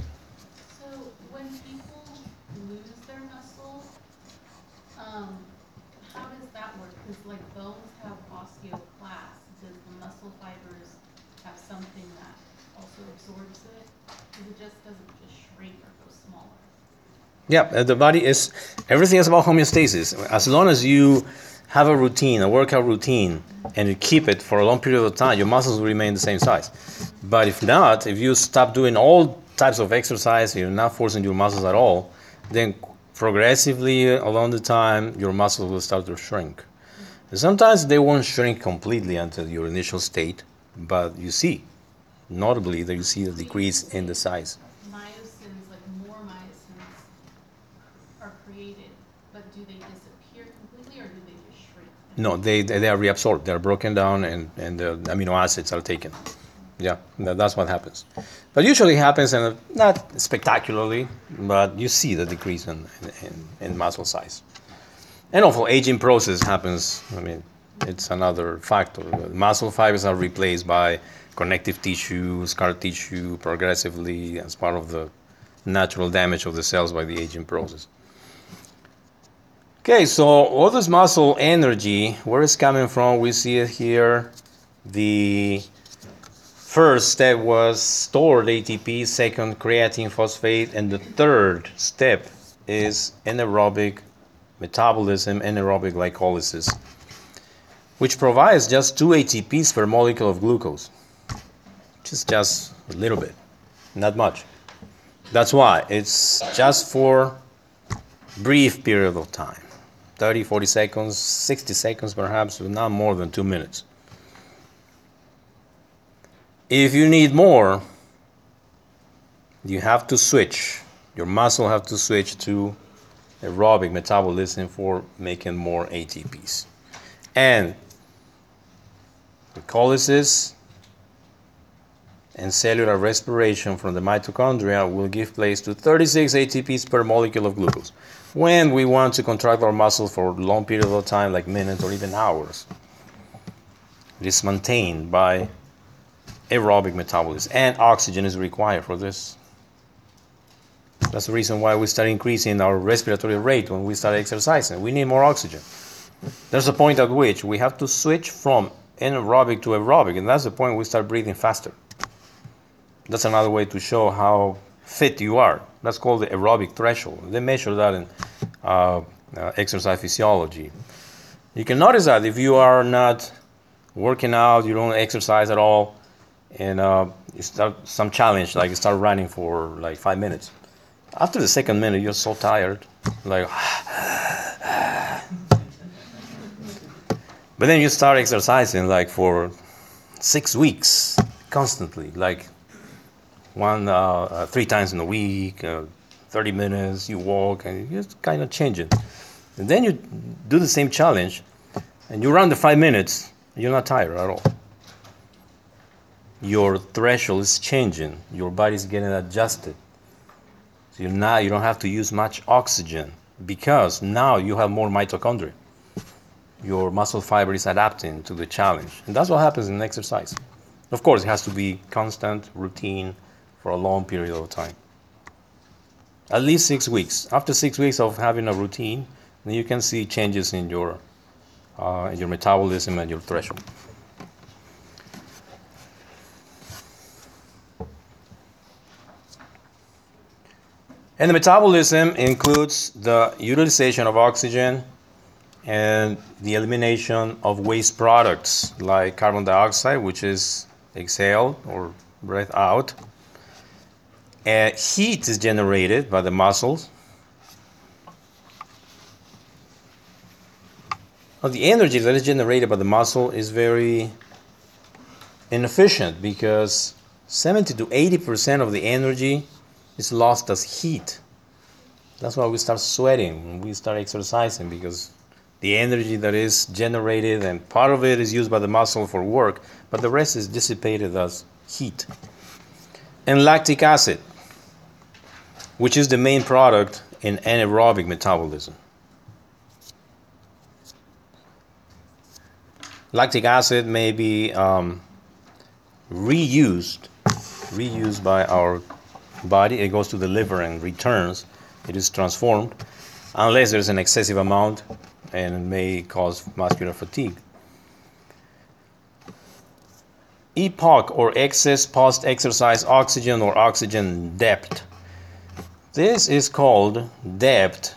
Yeah, the body is, everything is about homeostasis. As long as you have a routine, a workout routine, and you keep it for a long period of time, your muscles will remain the same size. But if not, if you stop doing all types of exercise, you're not forcing your muscles at all, then progressively along the time, your muscles will start to shrink. And sometimes they won't shrink completely until your initial state, but you see, notably, that you see a decrease in the size. No, they are reabsorbed. They are broken down, and the amino acids are taken. Yeah, that's what happens. But usually happens, and not spectacularly, but you see the decrease in muscle size. And also, aging process happens. I mean, it's another factor. Muscle fibers are replaced by connective tissue, scar tissue, progressively as part of the natural damage of the cells by the aging process. Okay, so all this muscle energy, where it's coming from, we see it here, the First step was stored ATP, second creatine phosphate, and the third step is anaerobic metabolism, anaerobic glycolysis, which provides just 2 ATPs per molecule of glucose, which is just a little bit, not much. That's why it's just for brief period of time, 30, 40 seconds, 60 seconds perhaps, but not more than 2 minutes. If you need more, you have to switch. Your muscle have to switch to aerobic metabolism for making more ATPs. And glycolysis and cellular respiration from the mitochondria will give place to 36 ATPs per molecule of glucose when we want to contract our muscle for long periods of time, like minutes or even hours. It is maintained by aerobic metabolism, and oxygen is required for this. That's the reason why we start increasing our respiratory rate when we start exercising. We need more oxygen. There's a point at which we have to switch from anaerobic to aerobic, and that's the point we start breathing faster. That's another way to show how fit you are. That's called the aerobic threshold. They measure that in exercise physiology. You can notice that if you are not working out, you don't exercise at all, and you start some challenge, like you start running for like 5 minutes. After the second minute, you're so tired, like, but then you start exercising like for 6 weeks constantly, like 3 times in a week, 30 minutes, you walk, and you just kind of change it. And then you do the same challenge, and you run the 5 minutes, you're not tired at all. Your threshold is changing, your body's getting adjusted. So you don't have to use much oxygen because now you have more mitochondria. Your muscle fiber is adapting to the challenge. And that's what happens in exercise. Of course, it has to be constant, routine, for a long period of time. At least 6 weeks. After 6 weeks of having a routine, then you can see changes in your metabolism and your threshold. And the metabolism includes the utilization of oxygen and the elimination of waste products like carbon dioxide, which is exhaled or breathed out. Heat is generated by the muscles. Now, the energy that is generated by the muscle is very inefficient because 70 to 80% of the energy is lost as heat. That's why we start sweating when we start exercising, because the energy that is generated and part of it is used by the muscle for work, but the rest is dissipated as heat. And lactic acid, which is the main product in anaerobic metabolism. Lactic acid may be reused by our body. It goes to the liver and returns. It is transformed, unless there's an excessive amount, and it may cause muscular fatigue. EPOC, or excess post-exercise oxygen or oxygen depth. This is called depth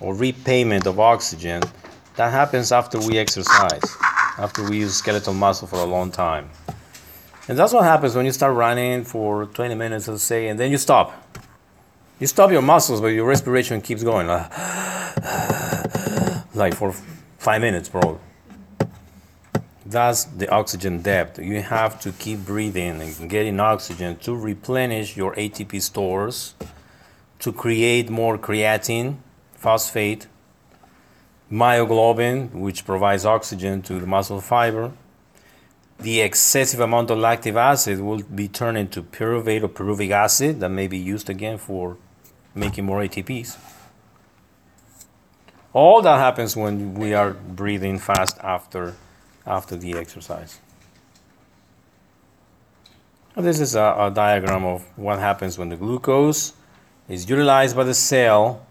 or repayment of oxygen. That happens after we exercise, after we use skeletal muscle for a long time. And that's what happens when you start running for 20 minutes, let's say, and then you stop. You stop your muscles, but your respiration keeps going, like for 5 minutes probably. That's the oxygen depth. You have to keep breathing and getting oxygen to replenish your ATP stores, to create more creatine phosphate, myoglobin, which provides oxygen to the muscle fiber. The excessive amount of lactic acid will be turned into pyruvate or pyruvic acid that may be used again for making more ATPs. All that happens when we are breathing fast after the exercise. This is a diagram of what happens when the glucose is utilized by the cell.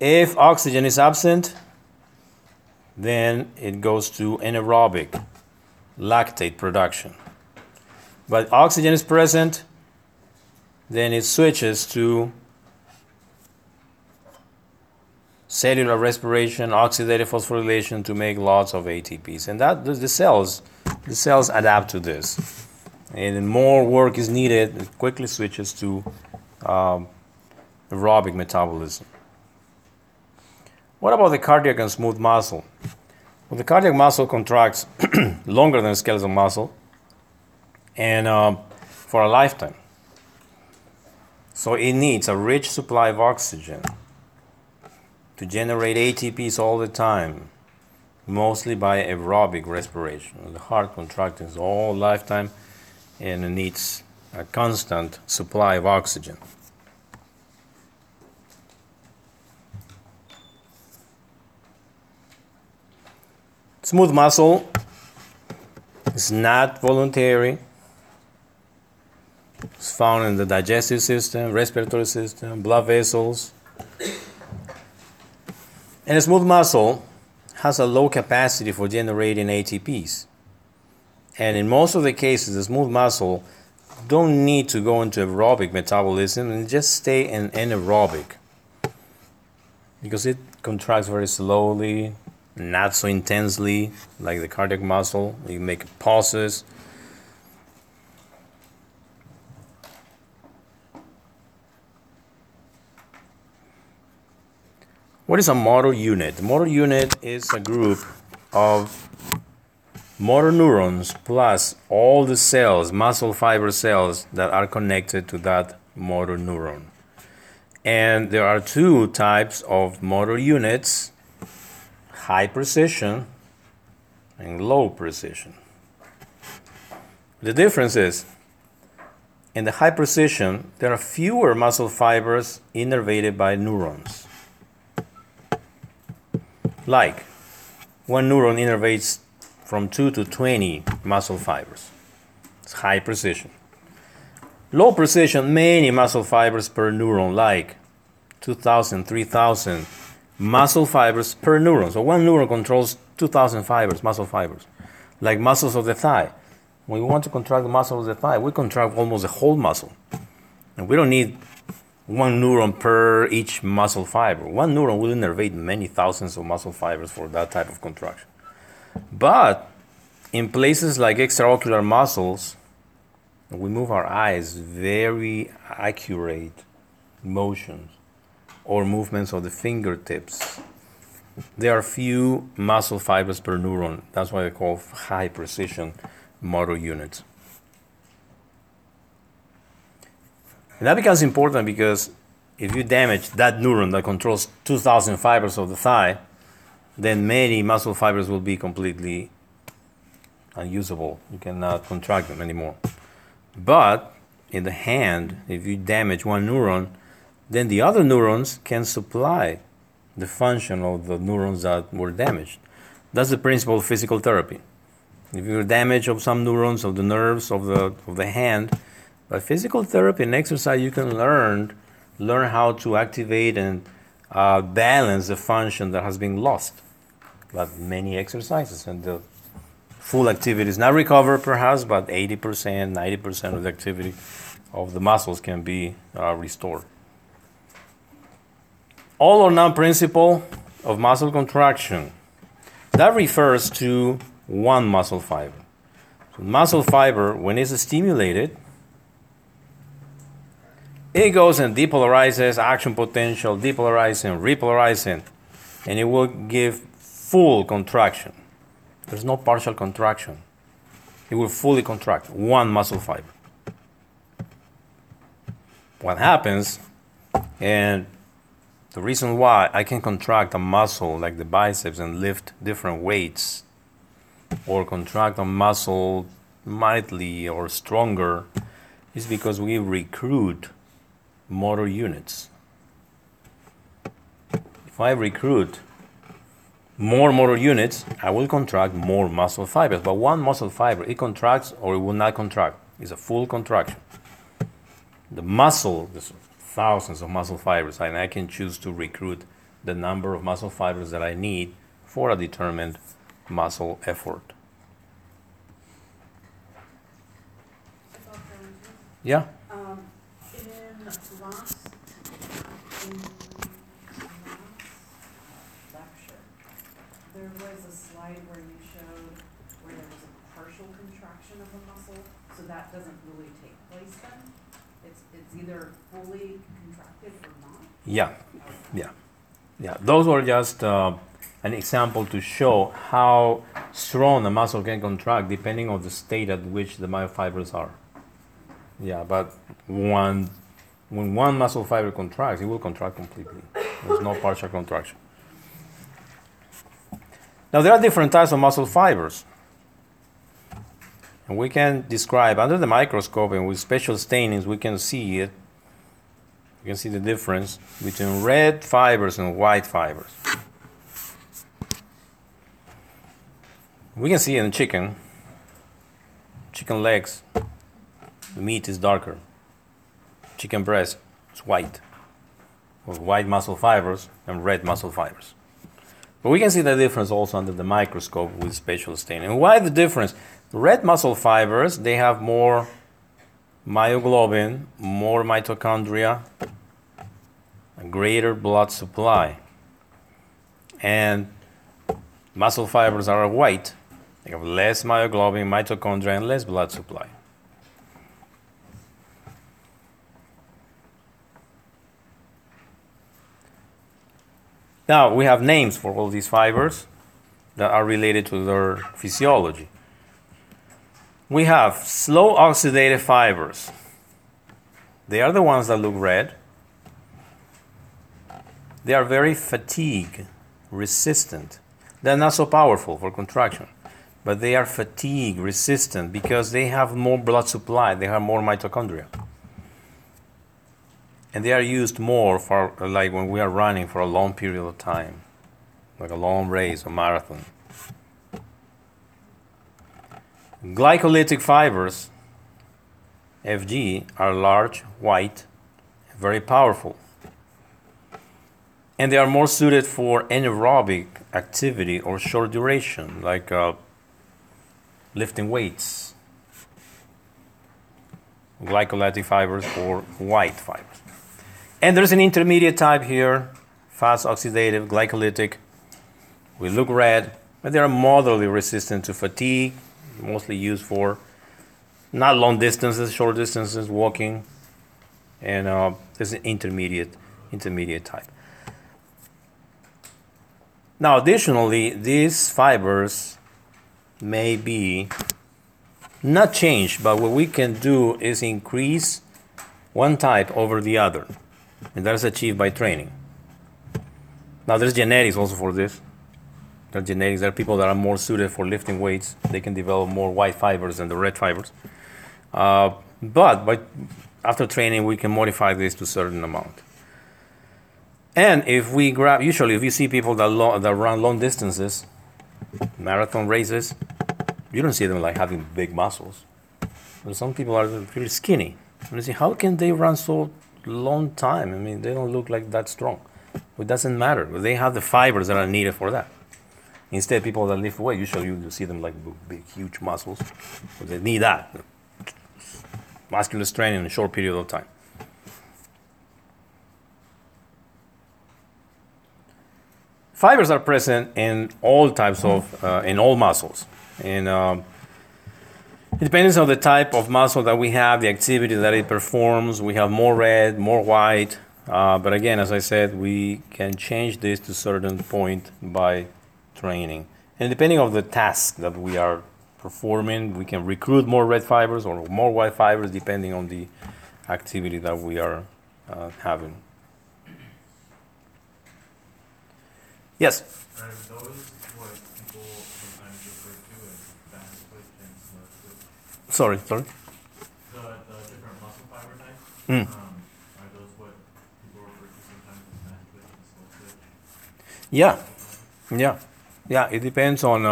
If oxygen is absent, then it goes to anaerobic lactate production. but oxygen is present, then it switches to cellular respiration, oxidative phosphorylation to make lots of ATPs, and that the cells adapt to this, and more work is needed. It quickly switches to aerobic metabolism. What about the cardiac and smooth muscle? Well, the cardiac muscle contracts longer than skeletal muscle, and for a lifetime. So it needs a rich supply of oxygen to generate ATPs all the time, mostly by aerobic respiration. The heart contracts its whole lifetime, and it needs a constant supply of oxygen. Smooth muscle is not voluntary. It's found in the digestive system, respiratory system, blood vessels. And a smooth muscle has a low capacity for generating ATPs. And in most of the cases, the smooth muscle don't need to go into aerobic metabolism and just stay in anaerobic, because it contracts very slowly, not so intensely like the cardiac muscle. You make pauses. What is a motor unit? The motor unit is a group of motor neurons plus all the cells, muscle fiber cells, that are connected to that motor neuron. And there are two types of motor units: high precision and low precision. The difference is, in the high precision, there are fewer muscle fibers innervated by neurons. Like, one neuron innervates from 2 to 20 muscle fibers. It's high precision. Low precision, many muscle fibers per neuron, like 2,000, 3,000. Muscle fibers per neuron. So one neuron controls 2,000 fibers, muscle fibers, like muscles of the thigh. When we want to contract the muscle of the thigh, we contract almost the whole muscle. And we don't need one neuron per each muscle fiber. One neuron will innervate many thousands of muscle fibers for that type of contraction. But in places like extraocular muscles, we move our eyes, very accurate motions, or movements of the fingertips. There are few muscle fibers per neuron. That's why they call high precision motor units. And that becomes important, because if you damage that neuron that controls 2,000 fibers of the thigh, then many muscle fibers will be completely unusable. You cannot contract them anymore. But in the hand, if you damage one neuron, then the other neurons can supply the function of the neurons that were damaged. That's the principle of physical therapy. If you're damaged of some neurons, of the nerves, of the hand, by physical therapy and exercise, you can learn how to activate and balance the function that has been lost by many exercises. And the full activity is not recovered, perhaps, but 80%, 90% of the activity of the muscles can be restored. All or none principle of muscle contraction. That refers to one muscle fiber. So muscle fiber, when it's stimulated, it goes and depolarizes, action potential, depolarizing, repolarizing, and it will give full contraction. There's no partial contraction. It will fully contract one muscle fiber. What happens, and the reason why I can contract a muscle like the biceps and lift different weights, or contract a muscle mightily or stronger, is because we recruit motor units. If I recruit more motor units, I will contract more muscle fibers. But one muscle fiber, it contracts or it will not contract. It's a full contraction. The muscle, thousands of muscle fibers, and I can choose to recruit the number of muscle fibers that I need for a determined muscle effort. Yeah. In last lecture, there was a slide where you showed where there was a partial contraction of the muscle, so that doesn't really take place then? It's either fully contracted or not? Yeah, yeah, yeah. Those were just an example to show how strong the muscle can contract depending on the state at which the myofibrils are. Yeah, but when one muscle fiber contracts, it will contract completely. There's no partial contraction. Now, there are different types of muscle fibers. And we can describe under the microscope and with special stainings, we can see it. You can see the difference between red fibers and white fibers. We can see in chicken legs, the meat is darker. Chicken breast is white, with white muscle fibers and red muscle fibers. But we can see the difference also under the microscope with spatial staining. And why the difference? Red muscle fibers, they have more myoglobin, more mitochondria, a greater blood supply. And muscle fibers are white. They have less myoglobin, mitochondria, and less blood supply. Now, we have names for all these fibers that are related to their physiology. We have slow oxidative fibers. They are the ones that look red. They are very fatigue resistant. They're not so powerful for contraction, but they are fatigue resistant because they have more blood supply, they have more mitochondria. And they are used more for, like when we are running for a long period of time, like a long race or marathon. Glycolytic fibers, FG, are large, white, very powerful. And they are more suited for anaerobic activity or short duration, like lifting weights. Glycolytic fibers or white fibers. And there's an intermediate type here, fast oxidative, glycolytic. We look red, but they are moderately resistant to fatigue, mostly used for not long distances, short distances, walking. And there's an intermediate type. Now, additionally, these fibers may be not changed, but what we can do is increase one type over the other. And that is achieved by training. Now, there's genetics also for this. There are genetics. There are people that are more suited for lifting weights. They can develop more white fibers than the red fibers. But after training, we can modify this to a certain amount. And if we grab, usually if you see people that run long distances, marathon races, you don't see them like having big muscles. And some people are really skinny. And you see, how can they run so long time? I mean, they don't look like that strong. It doesn't matter. They have the fibers that are needed for that. Instead, people that lift weight, usually you see them like big, huge muscles. But they need that muscular strain in a short period of time. Fibers are present in all types of, in all muscles. And it depends on the type of muscle that we have, the activity that it performs. We have more red, more white. But again, as I said, we can change this to a certain point by training. And depending on the task that we are performing, we can recruit more red fibers or more white fibers depending on the activity that we are having. Yes? Are those what people sometimes refer to as fast twitch and slow twitch? Sorry? The different muscle fiber types, are those what people refer to sometimes as fast twitch and slow twitch? Yeah. It depends on,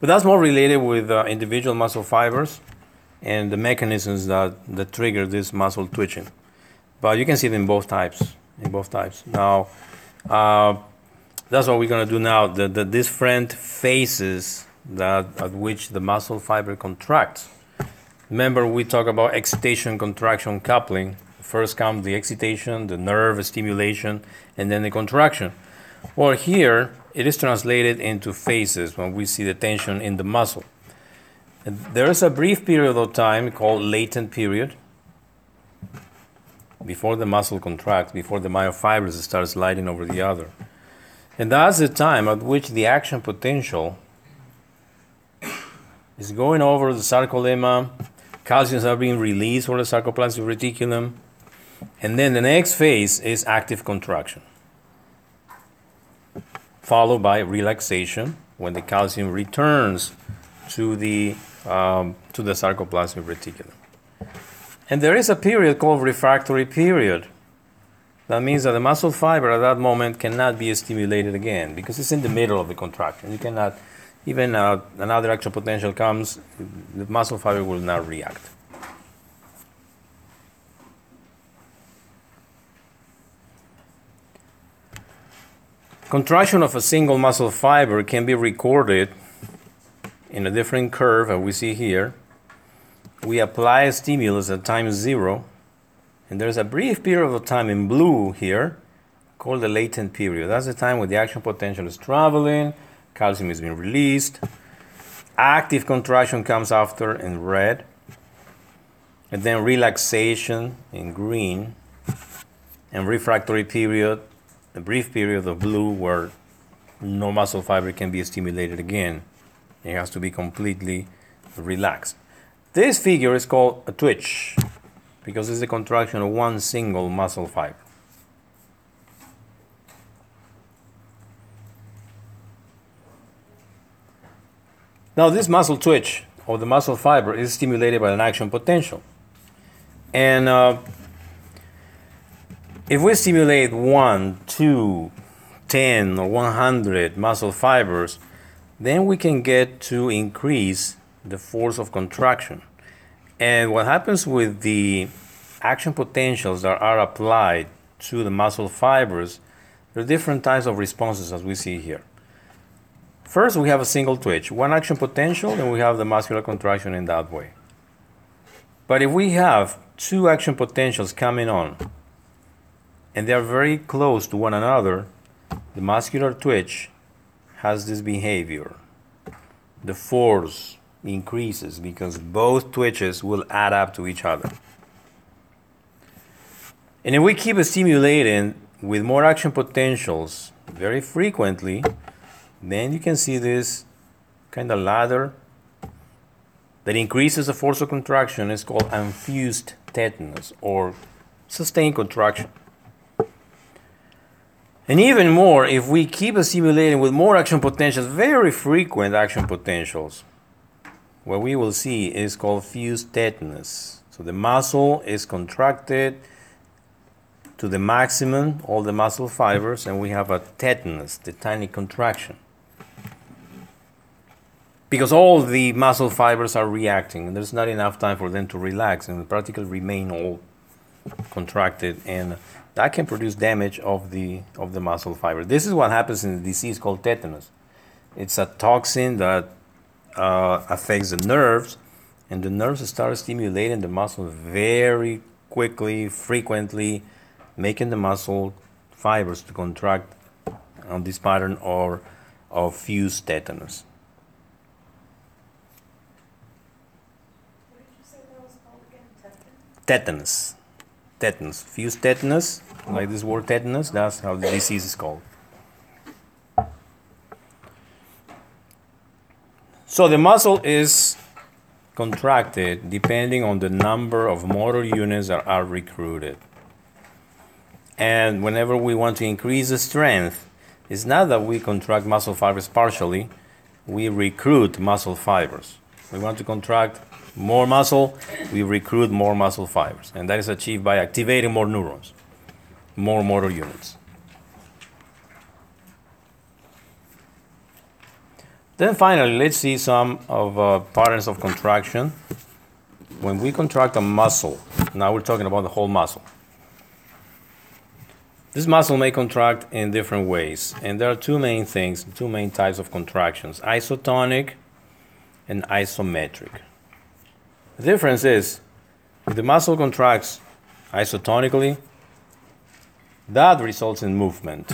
but that's more related with individual muscle fibers and the mechanisms that trigger this muscle twitching. But you can see it in both types, Now, that's what we're going to do now, the different phases at which the muscle fiber contracts. Remember, we talked about excitation-contraction coupling. First comes the excitation, the nerve stimulation, and then the contraction. Well, here, it is translated into phases when we see the tension in the muscle. There is a brief period of time called latent period, before the muscle contracts, before the myofibrils start sliding over the other. And that's the time at which the action potential is going over the sarcolemma, calciums are being released from the sarcoplasmic reticulum, and then the next phase is active contraction, followed by relaxation when the calcium returns to the sarcoplasmic reticulum. And there is a period called refractory period. That means that the muscle fiber at that moment cannot be stimulated again because it's in the middle of the contraction. You cannot, even another action potential comes, the muscle fiber will not react. Contraction of a single muscle fiber can be recorded in a different curve as we see here. We apply a stimulus at time zero, and there's a brief period of time in blue here called the latent period. That's the time when the action potential is traveling, calcium is being released, active contraction comes after in red, and then relaxation in green, and refractory period, a brief period of blue where no muscle fiber can be stimulated again. It has to be completely relaxed. This figure is called a twitch because it's the contraction of one single muscle fiber. Now, this muscle twitch of the muscle fiber is stimulated by an action potential. And if we stimulate 1, 2, 10, or 100 muscle fibers, then we can get to increase the force of contraction. And what happens with the action potentials that are applied to the muscle fibers, there are different types of responses as we see here. First, we have a single twitch, one action potential, and we have the muscular contraction in that way. But if we have two action potentials coming on, and they are very close to one another, the muscular twitch has this behavior. The force increases because both twitches will add up to each other. And if we keep stimulating with more action potentials very frequently, then you can see this kind of ladder that increases the force of contraction. It's called unfused tetanus or sustained contraction. And even more, if we keep stimulating with more action potentials, very frequent action potentials, what we will see is called fused tetanus. So the muscle is contracted to the maximum, all the muscle fibers, and we have a tetanus, the tiny contraction. Because all the muscle fibers are reacting, and there's not enough time for them to relax, and they practically remain all contracted, and that can produce damage of the muscle fiber. This is what happens in the disease called tetanus. It's a toxin that affects the nerves, and the nerves start stimulating the muscle very quickly, frequently, making the muscle fibers to contract on this pattern or of fused tetanus. What did you say that was called again? Tetanus. Tetanus. Fused tetanus, like this word tetanus, that's how the disease is called. So the muscle is contracted depending on the number of motor units that are recruited. And whenever we want to increase the strength, it's not that we contract muscle fibers partially, we recruit muscle fibers. We want to contract more muscle, we recruit more muscle fibers, and that is achieved by activating more neurons, more motor units. Then finally, let's see some of patterns of contraction. When we contract a muscle, now we're talking about the whole muscle. This muscle may contract in different ways, and there are two main things, two main types of contractions, isotonic and isometric. The difference is, if the muscle contracts isotonically, that results in movement.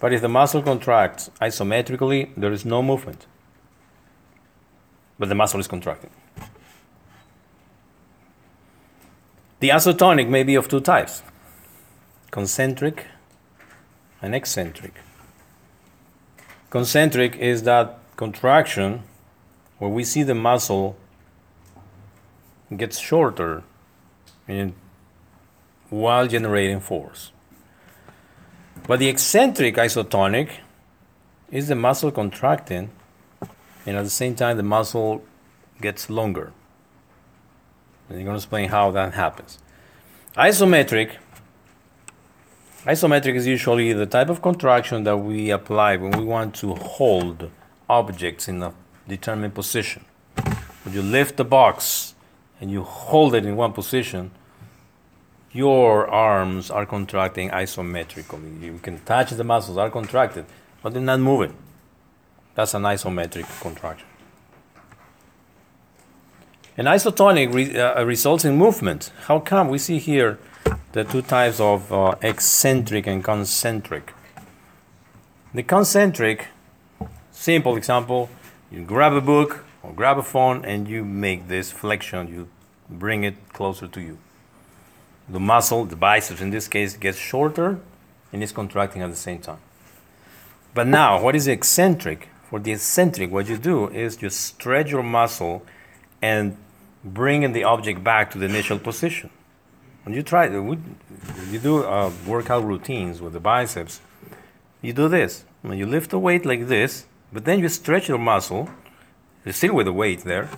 But if the muscle contracts isometrically, there is no movement. But the muscle is contracting. The isotonic may be of two types, concentric and eccentric. Concentric is that contraction where we see the muscle gets shorter while generating force. But the eccentric isotonic is the muscle contracting and at the same time the muscle gets longer. And I'm going to explain how that happens. Isometric is usually the type of contraction that we apply when we want to hold objects in a determined position. When you lift the box and you hold it in one position, your arms are contracting isometrically. You can touch the muscles, are contracted, but they're not moving. That's an isometric contraction. An isotonic results in movement. How come? We see here the two types of eccentric and concentric. The concentric, simple example, you grab a book or grab a phone and you make this flexion, you bring it closer to you. The muscle, the biceps in this case, gets shorter and is contracting at the same time. But now, what is eccentric? For the eccentric, what you do is you stretch your muscle and bring the object back to the initial position. When you try, you do workout routines with the biceps, you do this. When you lift the weight like this, but then you stretch your muscle, you're still with the weight there,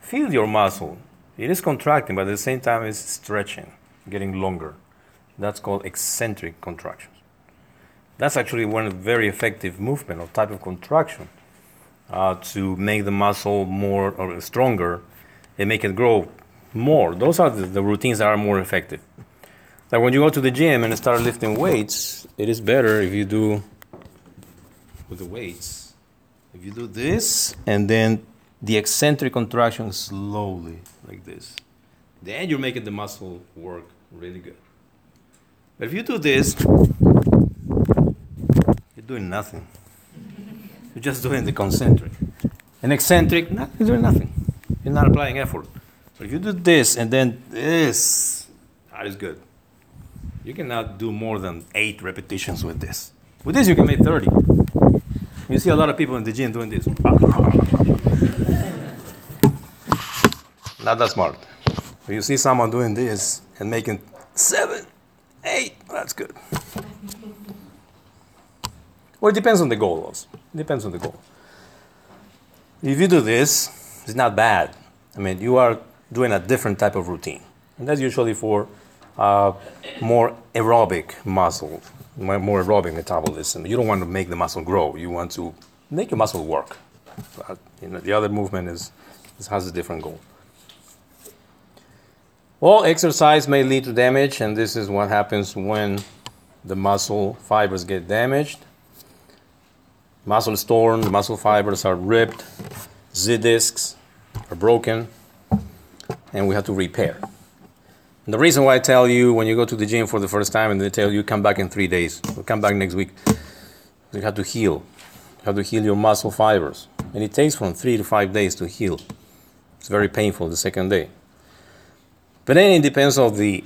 feel your muscle. It is contracting, but at the same time it's stretching, getting longer. That's called eccentric contractions. That's actually one very effective movement or type of contraction to make the muscle more or stronger and make it grow more. Those are the routines that are more effective. Like when you go to the gym and start lifting weights, it is better if you do with the weights. If you do this and then the eccentric contraction slowly like this, then you're making the muscle work really good. But if you do this, you're doing nothing. You're just doing the concentric. And eccentric, you're doing nothing. You're not applying effort. But if you do this and then this, that is good. You cannot do more than 8 repetitions with this. With this, you can make 30. You see a lot of people in the gym doing this. Not that smart. If you see someone doing this and making 7, 8, that's good. Well, it depends on the goal also. It depends on the goal. If you do this, it's not bad. I mean, you are doing a different type of routine. And that's usually for more aerobic muscle, more aerobic metabolism. You don't want to make the muscle grow. You want to make your muscle work. But, you know, the other movement has a different goal. Well, exercise may lead to damage, and this is what happens when the muscle fibers get damaged. Muscle torn, the muscle fibers are ripped, Z-discs are broken, and we have to repair. And the reason why I tell you when you go to the gym for the first time and they tell you come back in 3 days, or come back next week, you have to heal. You have to heal your muscle fibers. And it takes from 3 to 5 days to heal. It's very painful the second day. But then it depends on the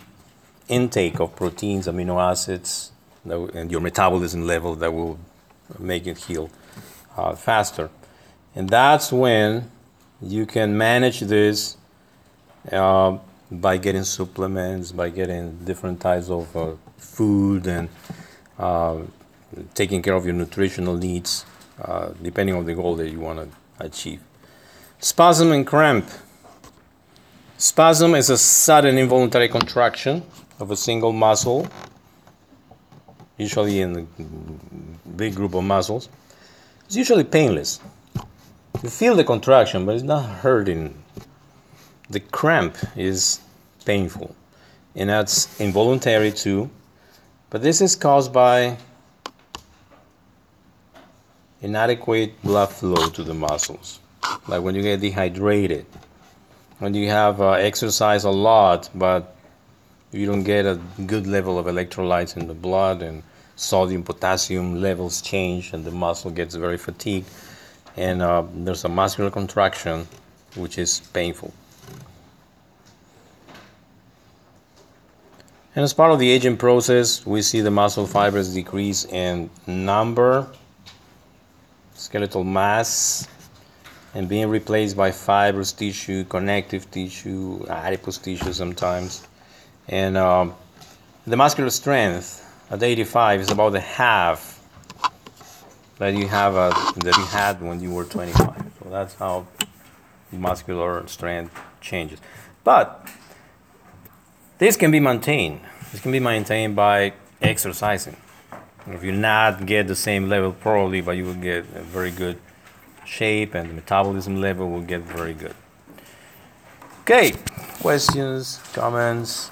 intake of proteins, amino acids, and your metabolism level that will make it heal faster. And that's when you can manage this by getting supplements, by getting different types of food and taking care of your nutritional needs, depending on the goal that you want to achieve. Spasm and cramp. Spasm is a sudden involuntary contraction of a single muscle, usually in a big group of muscles. It's usually painless. You feel the contraction, but it's not hurting. The cramp is painful, and that's involuntary too. But this is caused by inadequate blood flow to the muscles. like when you get dehydrated, when you have exercise a lot, but you don't get a good level of electrolytes in the blood, and sodium, potassium levels change, and the muscle gets very fatigued, and there's a muscular contraction, which is painful. And as part of the aging process, we see the muscle fibers decrease in number, skeletal mass, and being replaced by fibrous tissue, connective tissue, adipose tissue sometimes. And the muscular strength at 85 is about the half that you have that you had when you were 25. So that's how muscular strength changes. But this can be maintained. This can be maintained by exercising. If you not get the same level probably, but you will get a very good shape, and the metabolism level will get very good. Okay, questions, comments?